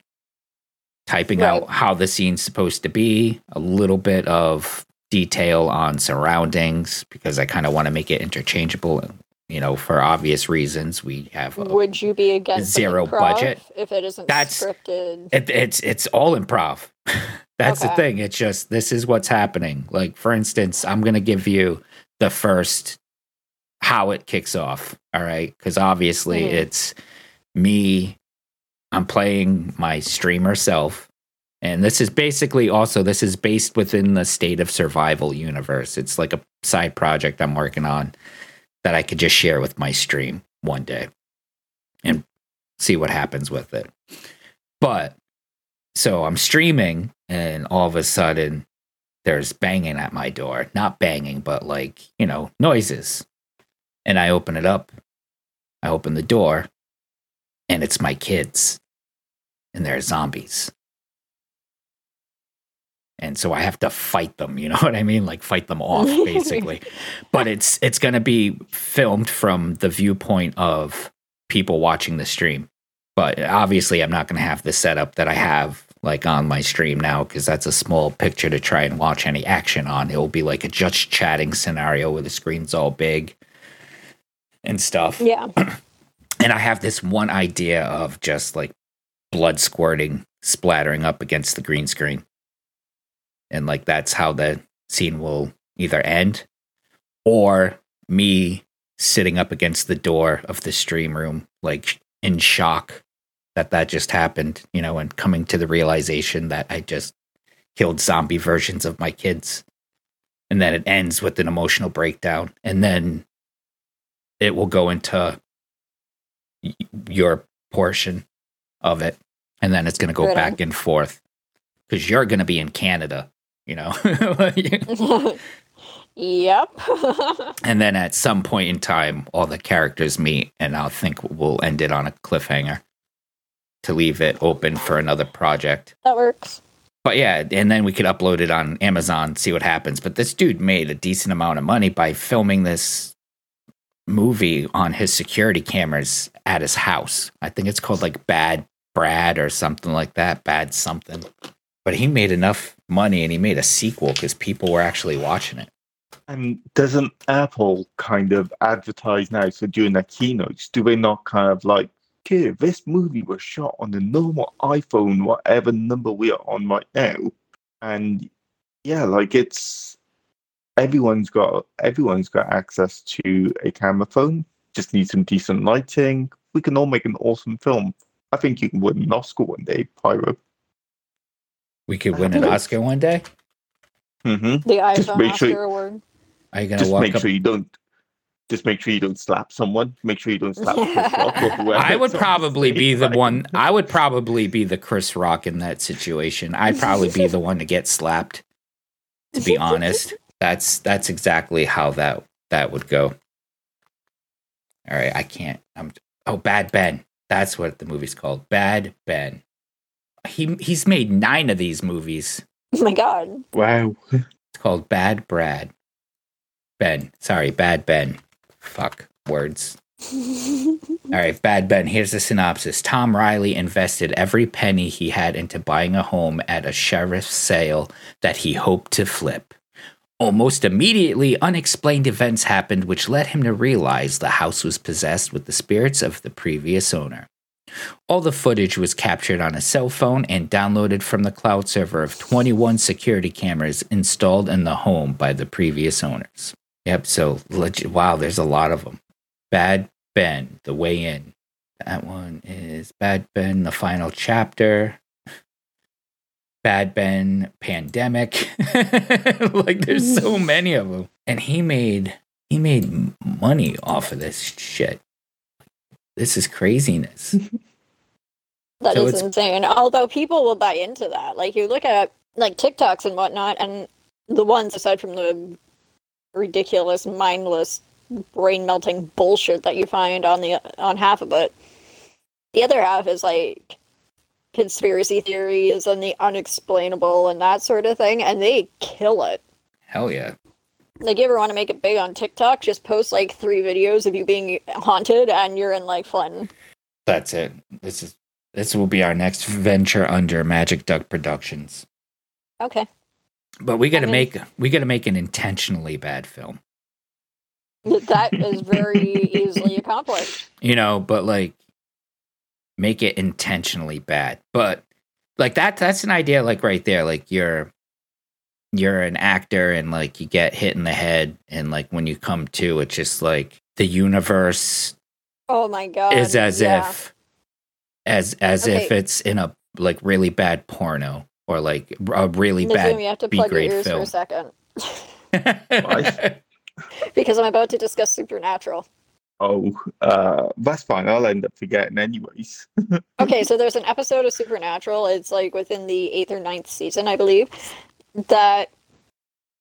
typing out how the scene's supposed to be, a little bit of detail on surroundings, because I kind of want to make it interchangeable. You know, for obvious reasons, we have. Would you be against zero budget if it isn't scripted? It's all improv. That's the thing. It's just, this is what's happening. Like, for instance, I'm going to give you the first how it kicks off. All right, because obviously it's me. I'm playing my streamer self, and this is basically this is based within the State of Survival universe. It's like a side project I'm working on that I could just share with my stream one day and see what happens with it. But so I'm streaming, and all of a sudden there's banging at my door, not banging, but, like, you know, noises. And I open it up. I open the door, and it's my kids, and they're zombies. And so I have to fight them, you know what I mean? Like, fight them off, basically. But it's going to be filmed from the viewpoint of people watching the stream. But obviously I'm not going to have the setup that I have, like, on my stream now, because that's a small picture to try and watch any action on. It will be like a just chatting scenario where the screen's all big and stuff. Yeah. And I have this one idea of just, like, blood squirting, splattering up against the green screen. And, like, that's how the scene will either end, or me sitting up against the door of the stream room, like, in shock that just happened, you know, and coming to the realization that I just killed zombie versions of my kids. And then it ends with an emotional breakdown. And then it will go into your portion of it. And then it's going to go back and forth, because you're going to be in Canada, you know. Yep. And then at some point in time, all the characters meet, and I think we'll end it on a cliffhanger to leave it open for another project. That works. But yeah, and then we could upload it on Amazon, see what happens. But this dude made a decent amount of money by filming this movie on his security cameras at his house. I think it's called like Bad Brad or something like that. Bad something. But he made enough money and he made a sequel because people were actually watching it. And doesn't Apple kind of advertise now? So during their keynotes, do they not kind of like, here, this movie was shot on the normal iPhone, whatever number we are on right now. And yeah, like it's everyone's got access to a camera phone. Just need some decent lighting. We can all make an awesome film. I think you can win an Oscar one day, Pyro. We could win an Oscar one day? Mm-hmm. The iPhone Oscar award. Are you gonna walk up? Just make sure you don't slap someone. Make sure you don't slap Chris Rock or whoever. I would probably be the one. I would probably be the Chris Rock in that situation. I'd probably be the one to get slapped. To be honest, that's exactly how that would go. All right, I can't. Bad Ben. That's what the movie's called. Bad Ben. He's made 9 of these movies. Oh my God! Wow. It's called Bad Brad. Ben. Sorry, Bad Ben. Fuck words. All right, Bad Ben. Here's the synopsis. Tom Riley invested every penny he had into buying a home at a sheriff's sale that he hoped to flip. Almost immediately, unexplained events happened which led him to realize the house was possessed with the spirits of the previous owner. All the footage was captured on a cell phone and downloaded from the cloud server of 21 security cameras installed in the home by the previous owners. Yep, so legit, wow, there's a lot of them. Bad Ben, The Way In. That one is Bad Ben, The Final Chapter. Bad Ben, Pandemic. Like, there's so many of them. And he made money off of this shit. This is craziness. That so is insane. Although people will buy into that. Like, you look at, like, TikToks and whatnot, and the ones, aside from the ridiculous, mindless, brain-melting bullshit that you find on half of it, the other half is, like, conspiracy theories and the unexplainable and that sort of thing, and they kill it. Hell yeah. Like, you ever want to make it big on TikTok, just post, like, 3 videos of you being haunted and you're in, like, Flynn. That's it. This will be our next venture under Magic Duck Productions. Okay. But we gotta make an intentionally bad film. That is very easily accomplished. You know, but, like, make it intentionally bad. But, like, that's an idea, like, right there. Like, you're an actor and, like, you get hit in the head and, like, when you come to, it's just like the universe, oh my God, is as yeah. if as okay. if it's in a, like, really bad porno or like a really bad you have to plug your ears film. For a second. Because I'm about to discuss Supernatural. That's fine. I'll end up forgetting anyways. Okay, so there's an episode of Supernatural. It's like within the 8th or 9th season, I believe, that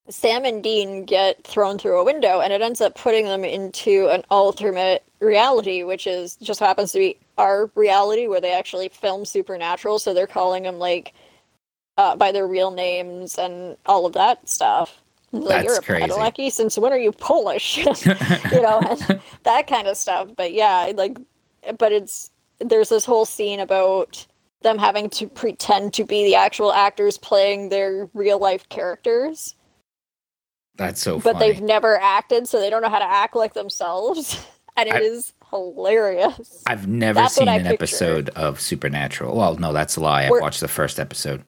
Sam and Dean get thrown through a window, and it ends up putting them into an alternate reality, which is just happens to be our reality where they actually film Supernatural. So they're calling them, like, by their real names and all of that stuff. Like, you're a Padalecki, since when are you Polish? You know, and that kind of stuff. But yeah, like, but there's this whole scene about them having to pretend to be the actual actors playing their real life characters. That's so funny. But they've never acted, so they don't know how to act like themselves. And it is hilarious. I've never seen an episode of Supernatural. Well, no, that's a lie. I watched the first episode.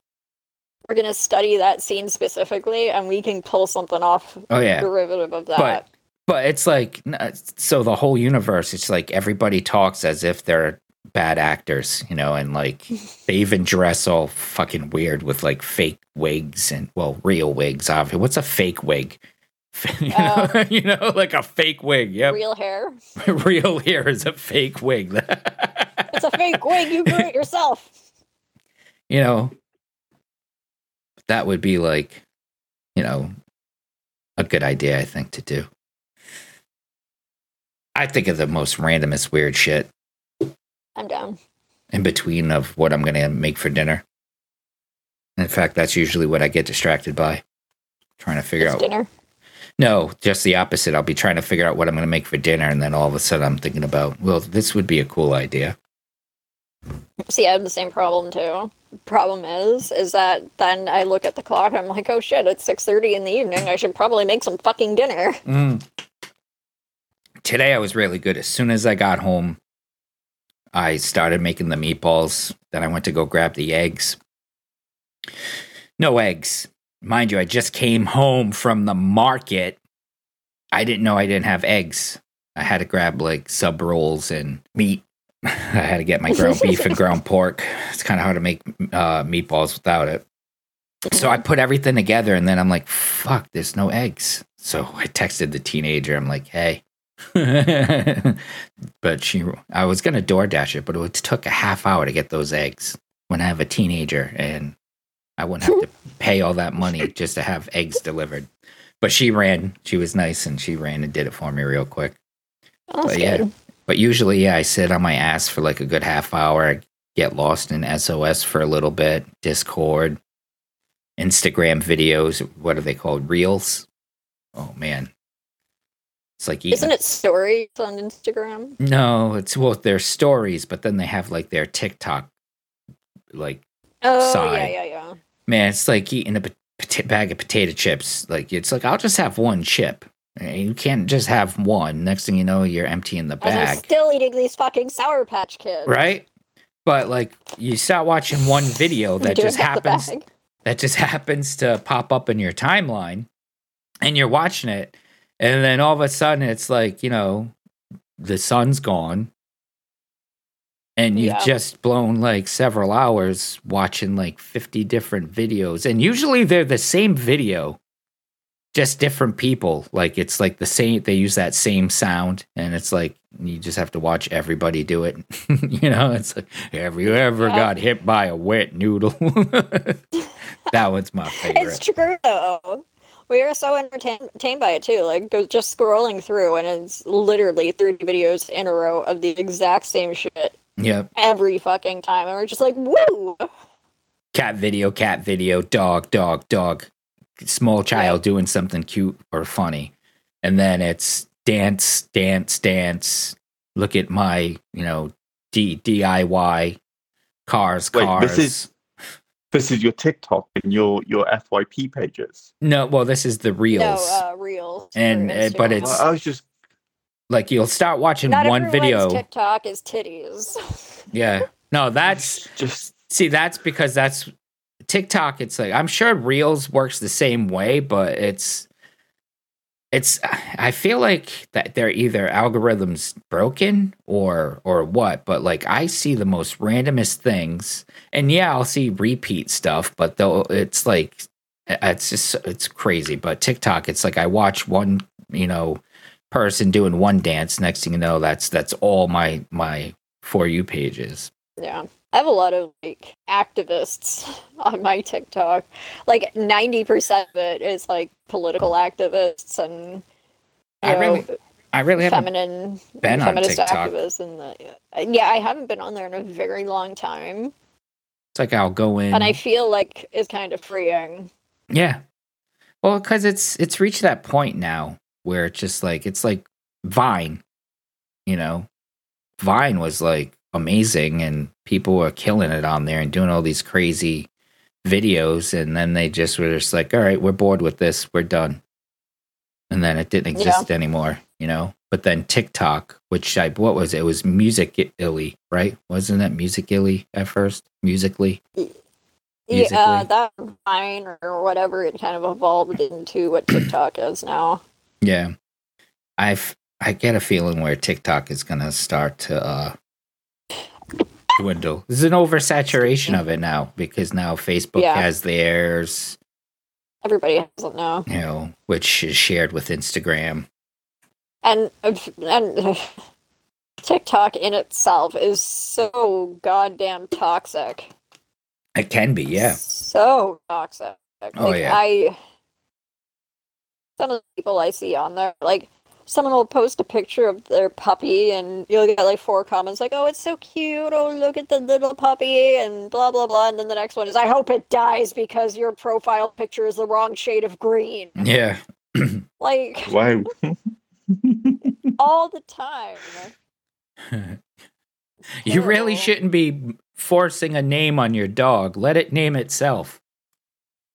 We're going to study that scene specifically, and we can pull something off derivative of that. But it's like, so the whole universe, it's like everybody talks as if they're bad actors, you know, and, like, they even dress all fucking weird with, like, fake wigs and, well, real wigs, obviously. What's a fake wig? You know, like a fake wig. Yep. Real hair. Real hair is a fake wig. It's a fake wig. You grew it yourself. You know, that would be, like, you know, a good idea, I think, to do. I think of the most randomest weird shit. I'm down. In between of what I'm going to make for dinner. In fact, that's usually what I get distracted by. Trying to figure out dinner. No, just the opposite. I'll be trying to figure out what I'm going to make for dinner, and then all of a sudden I'm thinking about, well, this would be a cool idea. See, I have the same problem, too. Problem is that then I look at the clock, I'm like, oh shit, it's 6:30 in the evening, I should probably make some fucking dinner. Today I was really good. As soon as I got home, I started making the meatballs, then I went to go grab the eggs. No eggs. Mind you, I just came home from the market. I didn't know I didn't have eggs. I had to grab like sub rolls and meat. I had to get my ground beef and ground pork. It's kind of hard to make meatballs without it. So I put everything together, and then I'm like, fuck, there's no eggs. So I texted the teenager. I'm like, hey. But I was going to DoorDash it, but it took a half hour to get those eggs when I have a teenager, and I wouldn't have to pay all that money just to have eggs delivered. But she ran. She was nice, and she ran and did it for me real quick. But yeah. But usually, yeah, I sit on my ass for like a good half hour. I get lost in SOS for a little bit, Discord, Instagram videos. What are they called? Reels? Oh, man. It's like isn't it stories on Instagram? No, it's their stories, but then they have like their TikTok, like, side. Yeah. Man, it's like eating a bag of potato chips. Like, it's like, I'll just have one chip. You can't just have one. Next thing you know, you're emptying the bag. I'm still eating these fucking Sour Patch Kids. Right? But like, you start watching one video that just happens to pop up in your timeline, and you're watching it, and then all of a sudden it's like, you know, the sun's gone, and you've just blown like several hours watching like 50 different videos, and usually they're the same video. Just different people. Like, it's like the same, they use that same sound, and it's like you just have to watch everybody do it. You know, it's like, have you ever got hit by a wet noodle? That one's my favorite. It's true though. We are so entertained by it too. Like, just scrolling through, and it's literally 30 videos in a row of the exact same shit. Yep. Every fucking time, and we're just like, woo! Cat video, dog. Small child doing something cute or funny, and then it's dance. Look at my, you know, DIY cars. Wait, this is your TikTok and your FYP pages. No, well, this is the reels. No, reels. And but it's I was just like, you'll start watching not one video. TikTok is titties. Yeah, no, that's just see. That's because that's. TikTok, it's like, I'm sure Reels works the same way, but it's I feel like that they're either algorithms broken or what, but like, I see the most randomest things, and yeah, I'll see repeat stuff, but though it's like, it's crazy. But TikTok, it's like, I watch one, you know, person doing one dance, next thing you know, that's all my For You pages. Yeah. I have a lot of, like, activists on my TikTok. Like, 90% of it is, like, political activists and, I really haven't been on TikTok. Yeah, I haven't been on there in a very long time. It's like, I'll go in. And I feel like it's kind of freeing. Yeah. Well, because it's reached that point now where it's just, like, it's like Vine, you know? Vine was, like, amazing, and people were killing it on there and doing all these crazy videos, and then they just were just like, all right, we're bored with this, we're done, and then it didn't exist anymore, you know. But then TikTok, which was Musical.ly, right? Wasn't that Musical.ly at first? Musical.ly? Yeah, that Vine or whatever, it kind of evolved into what TikTok is now. Yeah, I get a feeling where TikTok is gonna start to dwindle. There's an oversaturation of it now, because now Facebook has theirs. Everybody has it now. You know, which is shared with Instagram. And TikTok in itself is so goddamn toxic. It can be, yeah. So toxic. Oh, like, yeah. Some of the people I see on there, like, someone will post a picture of their puppy, and you'll get like 4 comments like, oh, it's so cute, oh, look at the little puppy, and blah, blah, blah. And then the next one is, I hope it dies because your profile picture is the wrong shade of green. Yeah. Like, why? All the time. You really shouldn't be forcing a name on your dog. Let it name itself.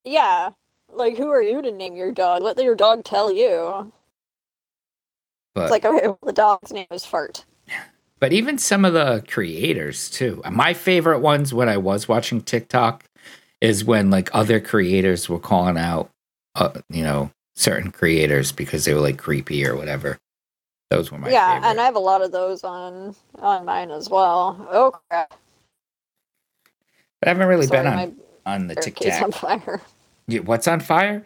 Yeah. Like, who are you to name your dog? Let your dog tell you. But, it's like, okay, well, the dog's name is Fart. But even some of the creators, too. My favorite ones when I was watching TikTok is when, like, other creators were calling out, you know, certain creators because they were, like, creepy or whatever. Those were my favorite. Yeah, and I have a lot of those on mine as well. Oh, crap. But I haven't really been on the TikTok. On fire. What's on fire?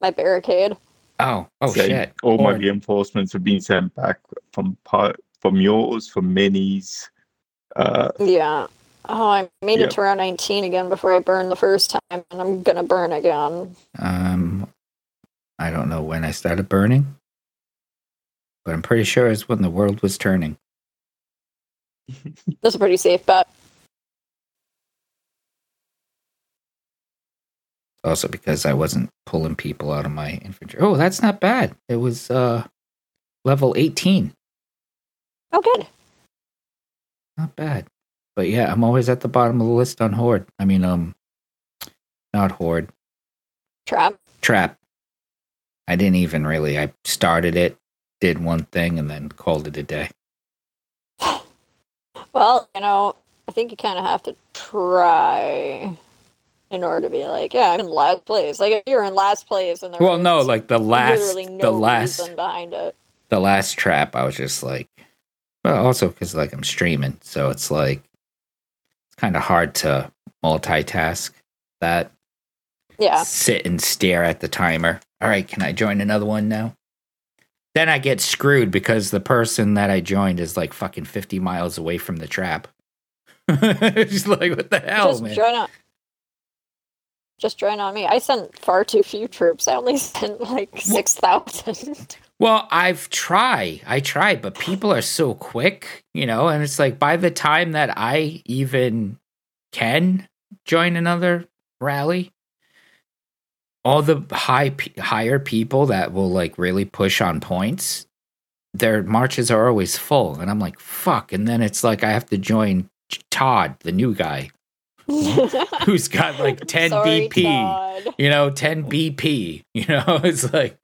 My barricade. Oh, so shit. All my reinforcements have been sent back from yours, from Minnie's. Yeah. Oh, I made it to round 19 again before I burned the first time, and I'm going to burn again. I don't know when I started burning, but I'm pretty sure it's when the world was turning. That's a pretty safe bet. Also because I wasn't pulling people out of my infantry. Oh, that's not bad. It was level 18. Oh, good. Not bad. But yeah, I'm always at the bottom of the list on Horde. I mean, not Horde. Trap. I didn't even really. I started it, did one thing, and then called it a day. Well, you know, I think you kind of have to try in order to be like, yeah, I'm in last place. Like, if you're in last place, and well, no, like the last reason behind it. The last trap, I was just like, well, also because like I'm streaming, so it's like it's kind of hard to multitask that. Yeah, sit and stare at the timer. All right, can I join another one now? Then I get screwed because the person that I joined is like fucking 50 miles away from the trap. Just like, what the hell, just man? Just join on me. I sent far too few troops. I only sent like 6,000. Well, I tried, but people are so quick, you know, and it's like by the time that I even can join another rally, all the higher people that will like really push on points, their marches are always full. And I'm like, fuck. And then it's like I have to join Todd, the new guy. Who's got like 10 BP, Todd. You know, 10 BP, you know, it's like.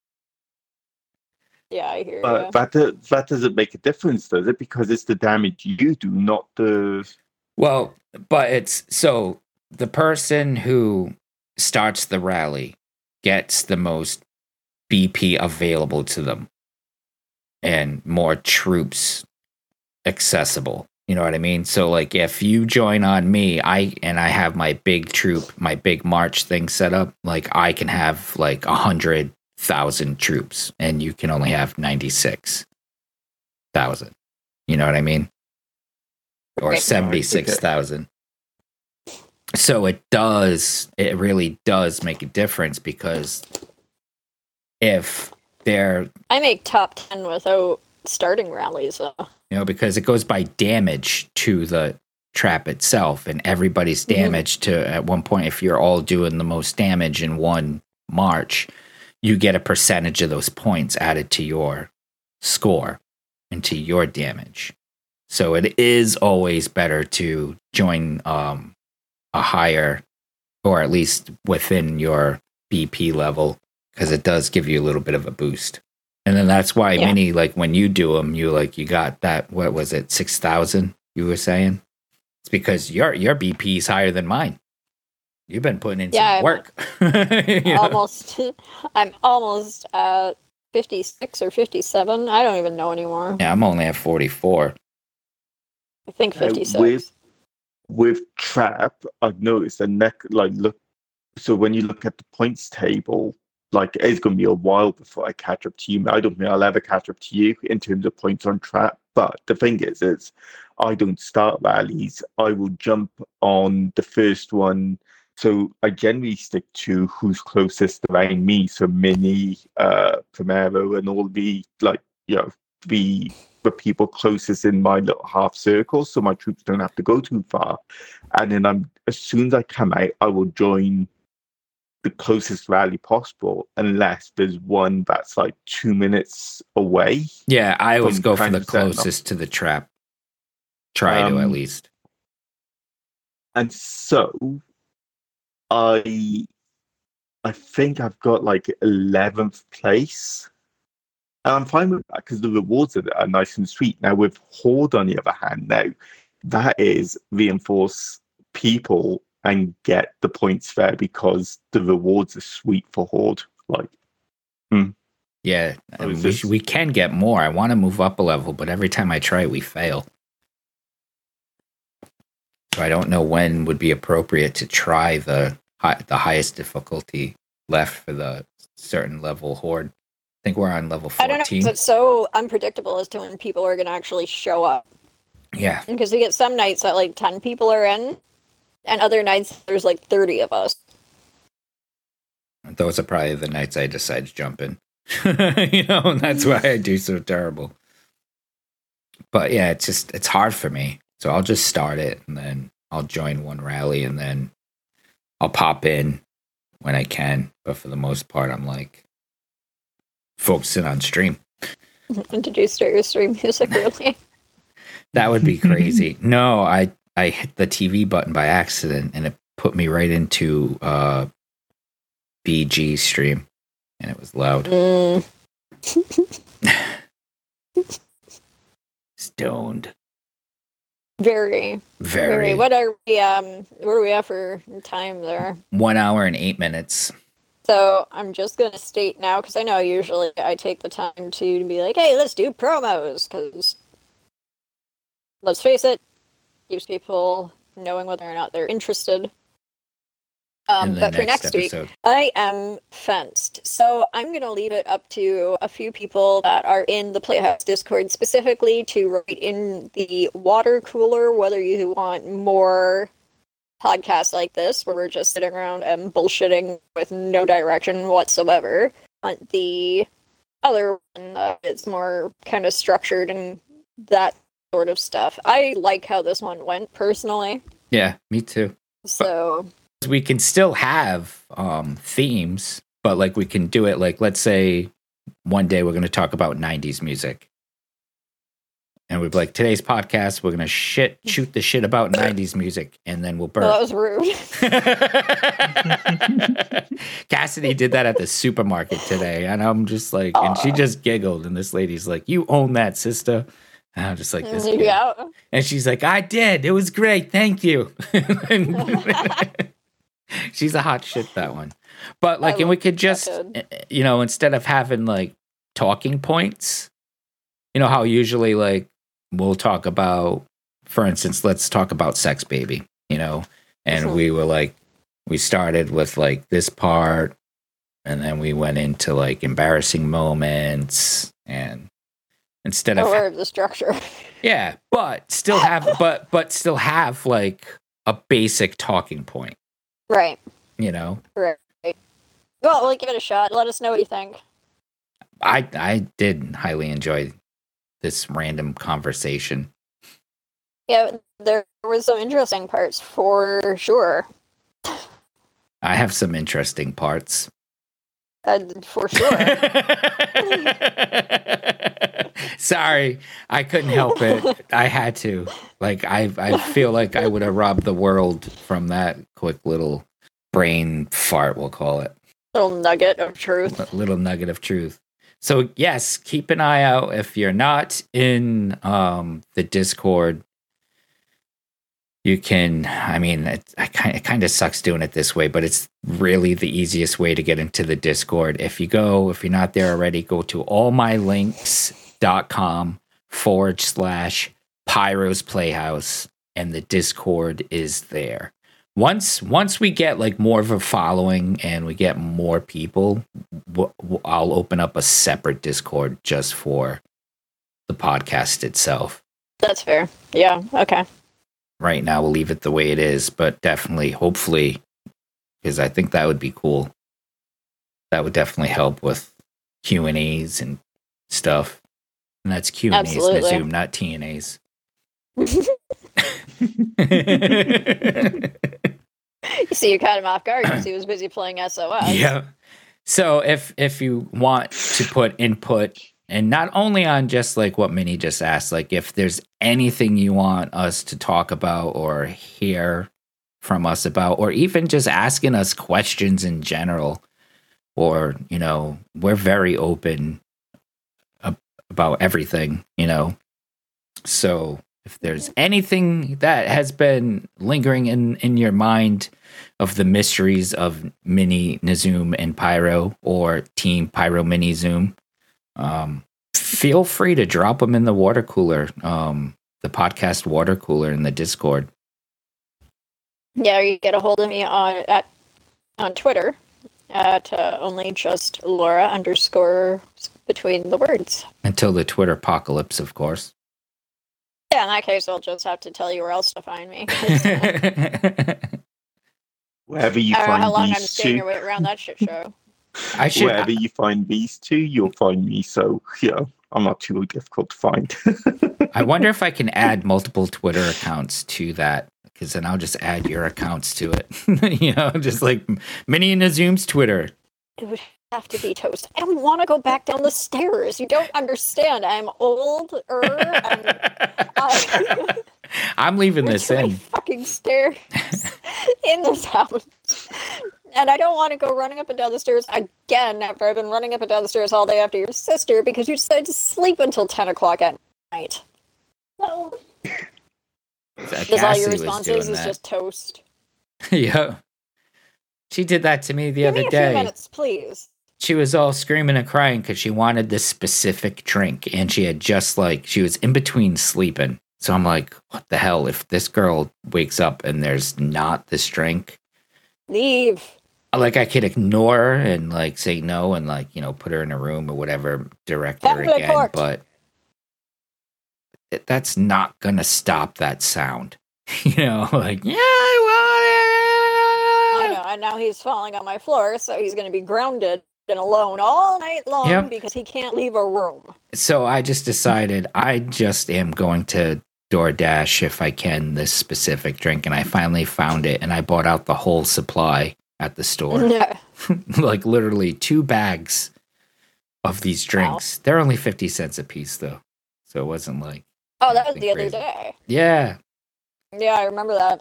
Yeah, I hear you. But that doesn't make a difference, does it? Because it's the damage you do, not the. Well, but it's so the person who starts the rally gets the most BP available to them and more troops accessible. You know what I mean? So, like, if you join on me, I have my big troop, my big march thing set up. Like, I can have like 100,000 troops, and you can only have 96,000. You know what I mean? Or 76,000. So it really does make a difference because if they're, I make top 10 without starting rallies though. You know, because it goes by damage to the trap itself, and everybody's damage to, at one point, if you're all doing the most damage in one march, you get a percentage of those points added to your score and to your damage. So it is always better to join a higher, or at least within your BP level, because it does give you a little bit of a boost. And then that's why many, like, when you do them, you got that, what was it, 6,000, you were saying? It's because your BP is higher than mine. You've been putting in some work. I'm almost at 56 or 57. I don't even know anymore. Yeah, I'm only at 44. I think 56. With Trap, I've noticed, so when you look at the points table, like, it's going to be a while before I catch up to you. I don't think I'll ever catch up to you in terms of points on Trap. But the thing is I don't start rallies. I will jump on the first one. So I generally stick to who's closest around me. So Minnie, Primero, and all the people closest in my little half circle. So my troops don't have to go too far. And then as soon as I come out, I will join the closest rally possible, unless there's one that's like 2 minutes away. Yeah, I always go for the closest to the trap. Try to, at least. And so I think I've got like 11th place. And I'm fine with that because the rewards are nice and sweet. Now with Horde, on the other hand, now that is reinforce people and get the points there because the rewards are sweet for Horde. Like, yeah, we can get more. I want to move up a level, but every time I try, we fail. So I don't know when would be appropriate to try the highest difficulty left for the certain level Horde. I think we're on level 14. I don't know, because it's so unpredictable as to when people are going to actually show up. Yeah. Because we get some nights that like 10 people are in, and other nights there's like 30 of us. Those are probably the nights I decide to jump in. You know, and that's why I do so terrible. But yeah, it's hard for me. So I'll just start it, and then I'll join one rally, and then I'll pop in when I can. But for the most part, I'm like focusing on stream. When did you start your stream music early? That would be crazy. No, I hit the TV button by accident, and it put me right into BG stream, and it was loud. Stoned. Very. What are we? Where are we at for time there? 1 hour and 8 minutes. So I'm just gonna state now, because I know usually I take the time to be like, "Hey, let's do promos," because let's face it, keeps people knowing whether or not they're interested. But for next episode. Week, I am fenced. So I'm going to leave it up to a few people that are in the Playhouse Discord specifically to write in the water cooler whether you want more podcasts like this, where we're just sitting around and bullshitting with no direction whatsoever. The other one, it's more kind of structured and that sort of stuff. I like how this one went, personally. Yeah, me too. So... we can still have themes, but like we can do it like, let's say one day we're going to talk about 90s music, and we'd be like, today's podcast we're going to shoot the shit about 90s music, and then we'll burn. Well, that was rude. Cassidy did that at the supermarket today, and I'm just like, and she just giggled, and this lady's like, "You own that, sister." And I'm just like, this girl. And she's like, "I did. It was great. Thank you." She's a hot shit, that one. But like, and we could just, you know, instead of having like talking points, you know how usually like we'll talk about, for instance, let's talk about Sex Baby, you know, and we were like, we started with like this part, and then we went into like embarrassing moments, and instead of aware of the structure. Yeah, but still have, but still have like a basic talking point. Right. You know? Right. Well, we'll give it a shot. Let us know what you think. I did highly enjoy this random conversation. Yeah, there were some interesting parts for sure. I have some interesting parts. For sure. Sorry, I couldn't help it. I had to. Like, I feel like I would have robbed the world from that quick little brain fart, we'll call it. Little nugget of truth. Little nugget of truth. So, yes, keep an eye out if you're not in the Discord. You can, I mean, it kind of sucks doing it this way, but it's really the easiest way to get into the Discord. If you're not there already, go to allmylinks.com/Pyros Playhouse, and the Discord is there. Once we get like more of a following and we get more people, I'll open up a separate Discord just for the podcast itself. That's fair. Yeah. Okay. Right now, we'll leave it the way it is, but definitely, hopefully, because I think that would be cool. That would definitely help with Q&As and stuff. And that's Q&As, absolutely. I assume, not TNAs. You see, you caught him off guard because he was busy playing SOS. Yeah. So if you want to put input, and not only on just like what Minnie just asked, like if there's anything you want us to talk about or hear from us about, or even just asking us questions in general, or, you know, we're very open about everything, you know. So if there's anything that has been lingering in your mind of the mysteries of Minnie, Nizoom, and Pyro, or Team Pyro Minnie Zoom, feel free to drop them in the water cooler, the podcast water cooler in the Discord. Yeah, or you get a hold of me on Twitter at only just Laura _ between the words. Until the Twitter apocalypse, of course. Yeah, in that case, I'll just have to tell you where else to find me. Wherever you find these two. I don't know how long I'm staying your way around that shit show. Wherever you find these two, you'll find me. So, you know, I'm not too difficult to find. I wonder if I can add multiple Twitter accounts to that, because then I'll just add your accounts to it. You know, just like Minnie and Nizoom's Twitter. It would have to be toast. I don't want to go back down the stairs. You don't understand. I'm older. I'm leaving this in. Fucking stairs in this house. And I don't want to go running up and down the stairs again after I've been running up and down the stairs all day after your sister because you decided to sleep until 10 o'clock at night. No. Because all your responses is just toast. Yeah. She did that to me the other day. Give me a few minutes, please. She was all screaming and crying because she wanted this specific drink. And she had just like, she was in between sleeping. So I'm like, what the hell? If this girl wakes up and there's not this drink. Leave. Like I could ignore her and like say no and like, you know, put her in a room or whatever, direct her again. But that's not going to stop that sound. You know, like, yeah, I want it. And now he's falling on my floor, so he's going to be grounded and alone all night long because he can't leave a room. So I just decided I just am going to DoorDash, if I can, this specific drink. And I finally found it, and I bought out the whole supply at the store. Yeah. Like literally 2 bags of these drinks. Wow. They're only 50 cents a piece, though. So it wasn't like... Oh, that was the other day. Yeah. Yeah, I remember that.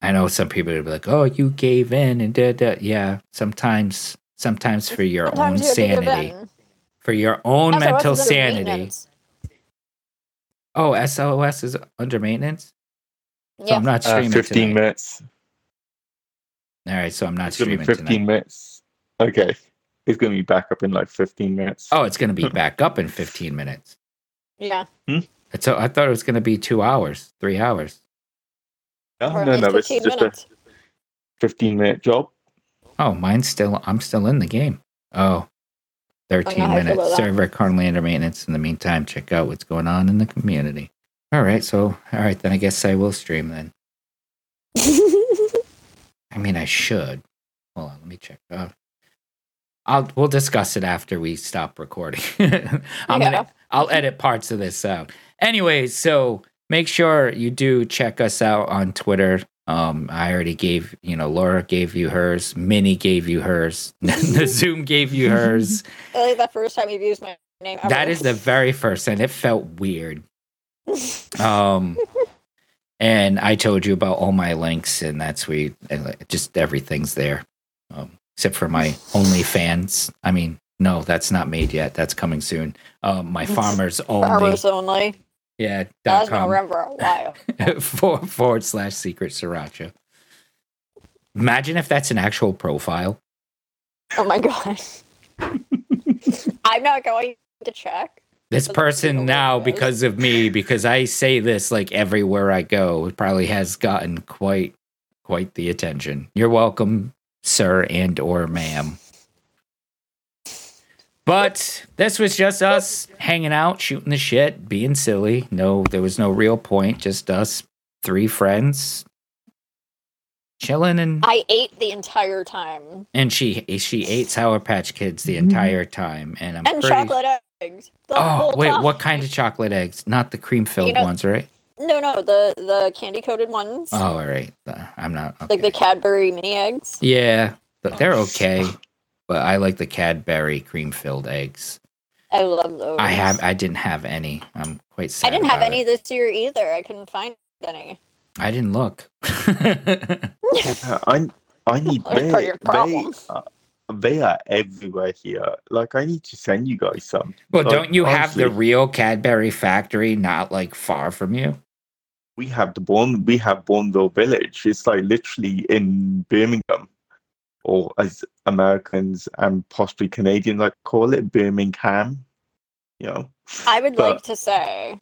I know some people would be like, "Oh, you gave in," and da-da. Yeah, sometimes for your own sanity, for your own SOS mental sanity. Oh, SOS is under maintenance. Yeah, so I'm not streaming 15 tonight. Minutes. All right, so I'm not streaming 15 tonight. Minutes. Okay, it's gonna be back up in like 15 minutes. Oh, it's gonna be back up in 15 minutes. Yeah. So I thought it was gonna be 2 hours, 3 hours. No, it's just a 15-minute job. Oh, mine's still, I'm still in the game. Oh, 13 minutes. Server currently under maintenance. In the meantime, check out what's going on in the community. All right, then I guess I will stream then. I mean, I should. Hold on, let me check. We'll discuss it after we stop recording. I'll edit parts of this out. Anyway, so... Make sure you do check us out on Twitter. I already gave, you know, Laura gave you hers. Minnie gave you hers. Nizoom gave you hers. I think the first time you've used my name ever. That is the very first, and it felt weird. And I told you about all my links, and that's we just everything's there, except for my OnlyFans. I mean, no, that's not made yet. That's coming soon. My Farmers Only. Farmers Only. Yeah, that's been around for a while. / secret sriracha. Imagine if that's an actual profile. Oh my gosh. I'm not going to check. This person now, because of me, because I say this like everywhere I go, probably has gotten quite the attention. You're welcome, sir and or ma'am. But this was just us hanging out, shooting the shit, being silly. No, there was no real point. Just us 3 friends chilling, and I ate the entire time. And she ate Sour Patch Kids the entire time, and chocolate eggs. Oh wait, what kind of chocolate eggs? Not the cream filled ones, right? No, the candy coated ones. Oh, all right. I'm not okay. Like the Cadbury mini eggs. Yeah, they're okay, but I like the Cadbury cream filled eggs. I love those. I didn't have any. I'm quite sad. I didn't have any this year either. I couldn't find any. I didn't look. I need. They are everywhere here. Like, I need to send you guys some. Well, like, don't you have the real Cadbury factory not, like, far from you? We have Bourneville Village. It's, like, literally in Birmingham. Or, as Americans and possibly Canadians, like, call it Birmingham. You know? I would like to say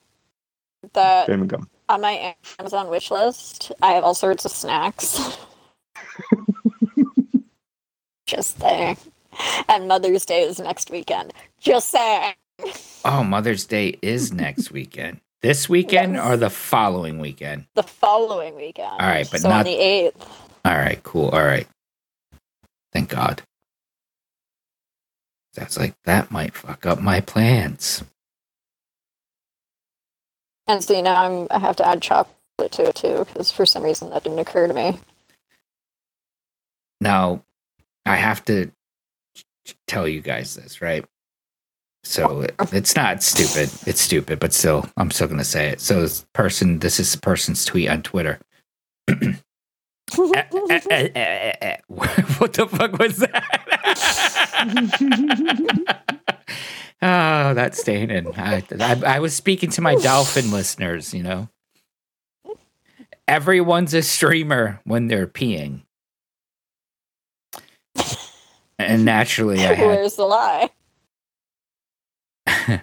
that Birmingham. On my Amazon wish list, I have all sorts of snacks. Just saying. And Mother's Day is next weekend. Just saying. Oh, Mother's Day is next weekend. This weekend or the following weekend? The following weekend. All right, but on the 8th. All right, cool. All right. Thank God. That's like, that might fuck up my plans. And so, you know, I have to add chocolate to it, too, because for some reason that didn't occur to me. Now, I have to tell you guys this, right? So it's not stupid. It's stupid, but still, I'm still going to say it. So this is the person's tweet on Twitter. What the fuck was that? Oh, that's staying in. I was speaking to my dolphin listeners, you know. Everyone's a streamer when they're peeing. And naturally, where's the lie? I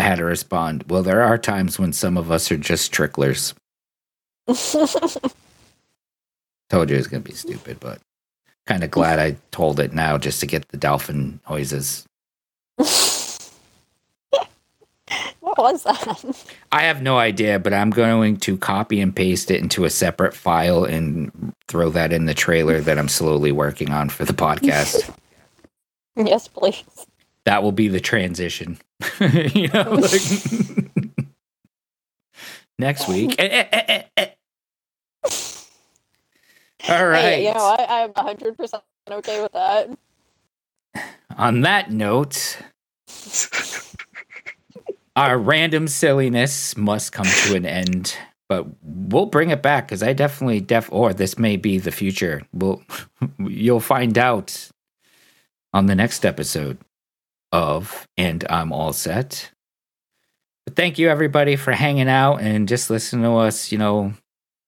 had to respond. Well, there are times when some of us are just tricklers. Told you it was going to be stupid, but kind of glad I told it now just to get the dolphin noises. What was that? I have no idea, but I'm going to copy and paste it into a separate file and throw that in the trailer that I'm slowly working on for the podcast. Yes, please. That will be the transition. You know, like, next week. All right. Hey, you know, I'm 100% okay with that. On that note... Our random silliness must come to an end, but we'll bring it back because I or this may be the future. You'll find out on the next episode of And I'm All Set. But thank you everybody for hanging out and just listening to us, you know,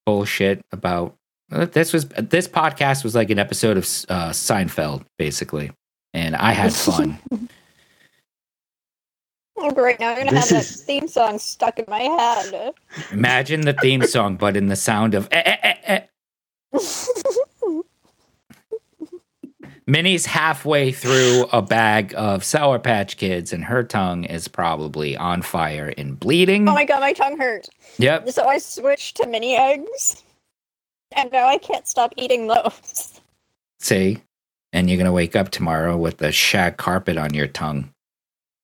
bullshit about this podcast was like an episode of Seinfeld, basically. And I had fun. Right now, I'm going to have that theme song stuck in my head. Imagine the theme song, but in the sound of... Minnie's halfway through a bag of Sour Patch Kids, and her tongue is probably on fire and bleeding. Oh my god, my tongue hurts. Yep. So I switched to mini eggs, and now I can't stop eating those. See? And you're going to wake up tomorrow with a shag carpet on your tongue.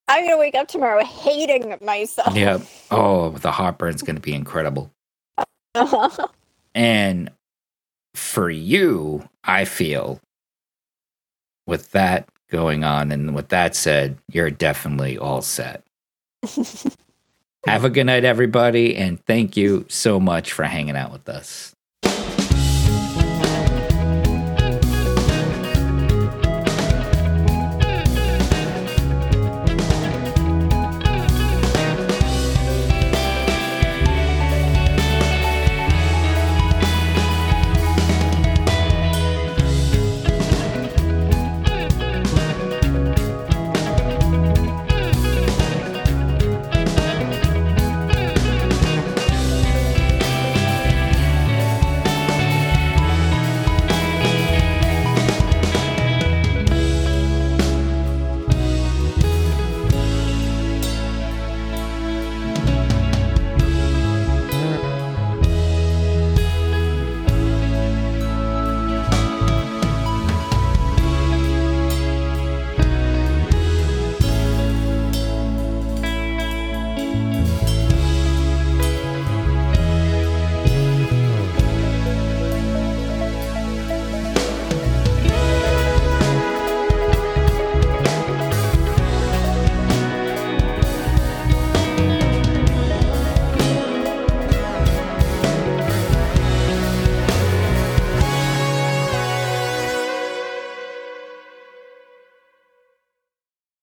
I'm going to wake up tomorrow hating myself. Yep. Oh, the heartburn's going to be incredible. Uh-huh. And for you, I feel, with that going on and with that said, you're definitely all set. Have a good night, everybody, and thank you so much for hanging out with us.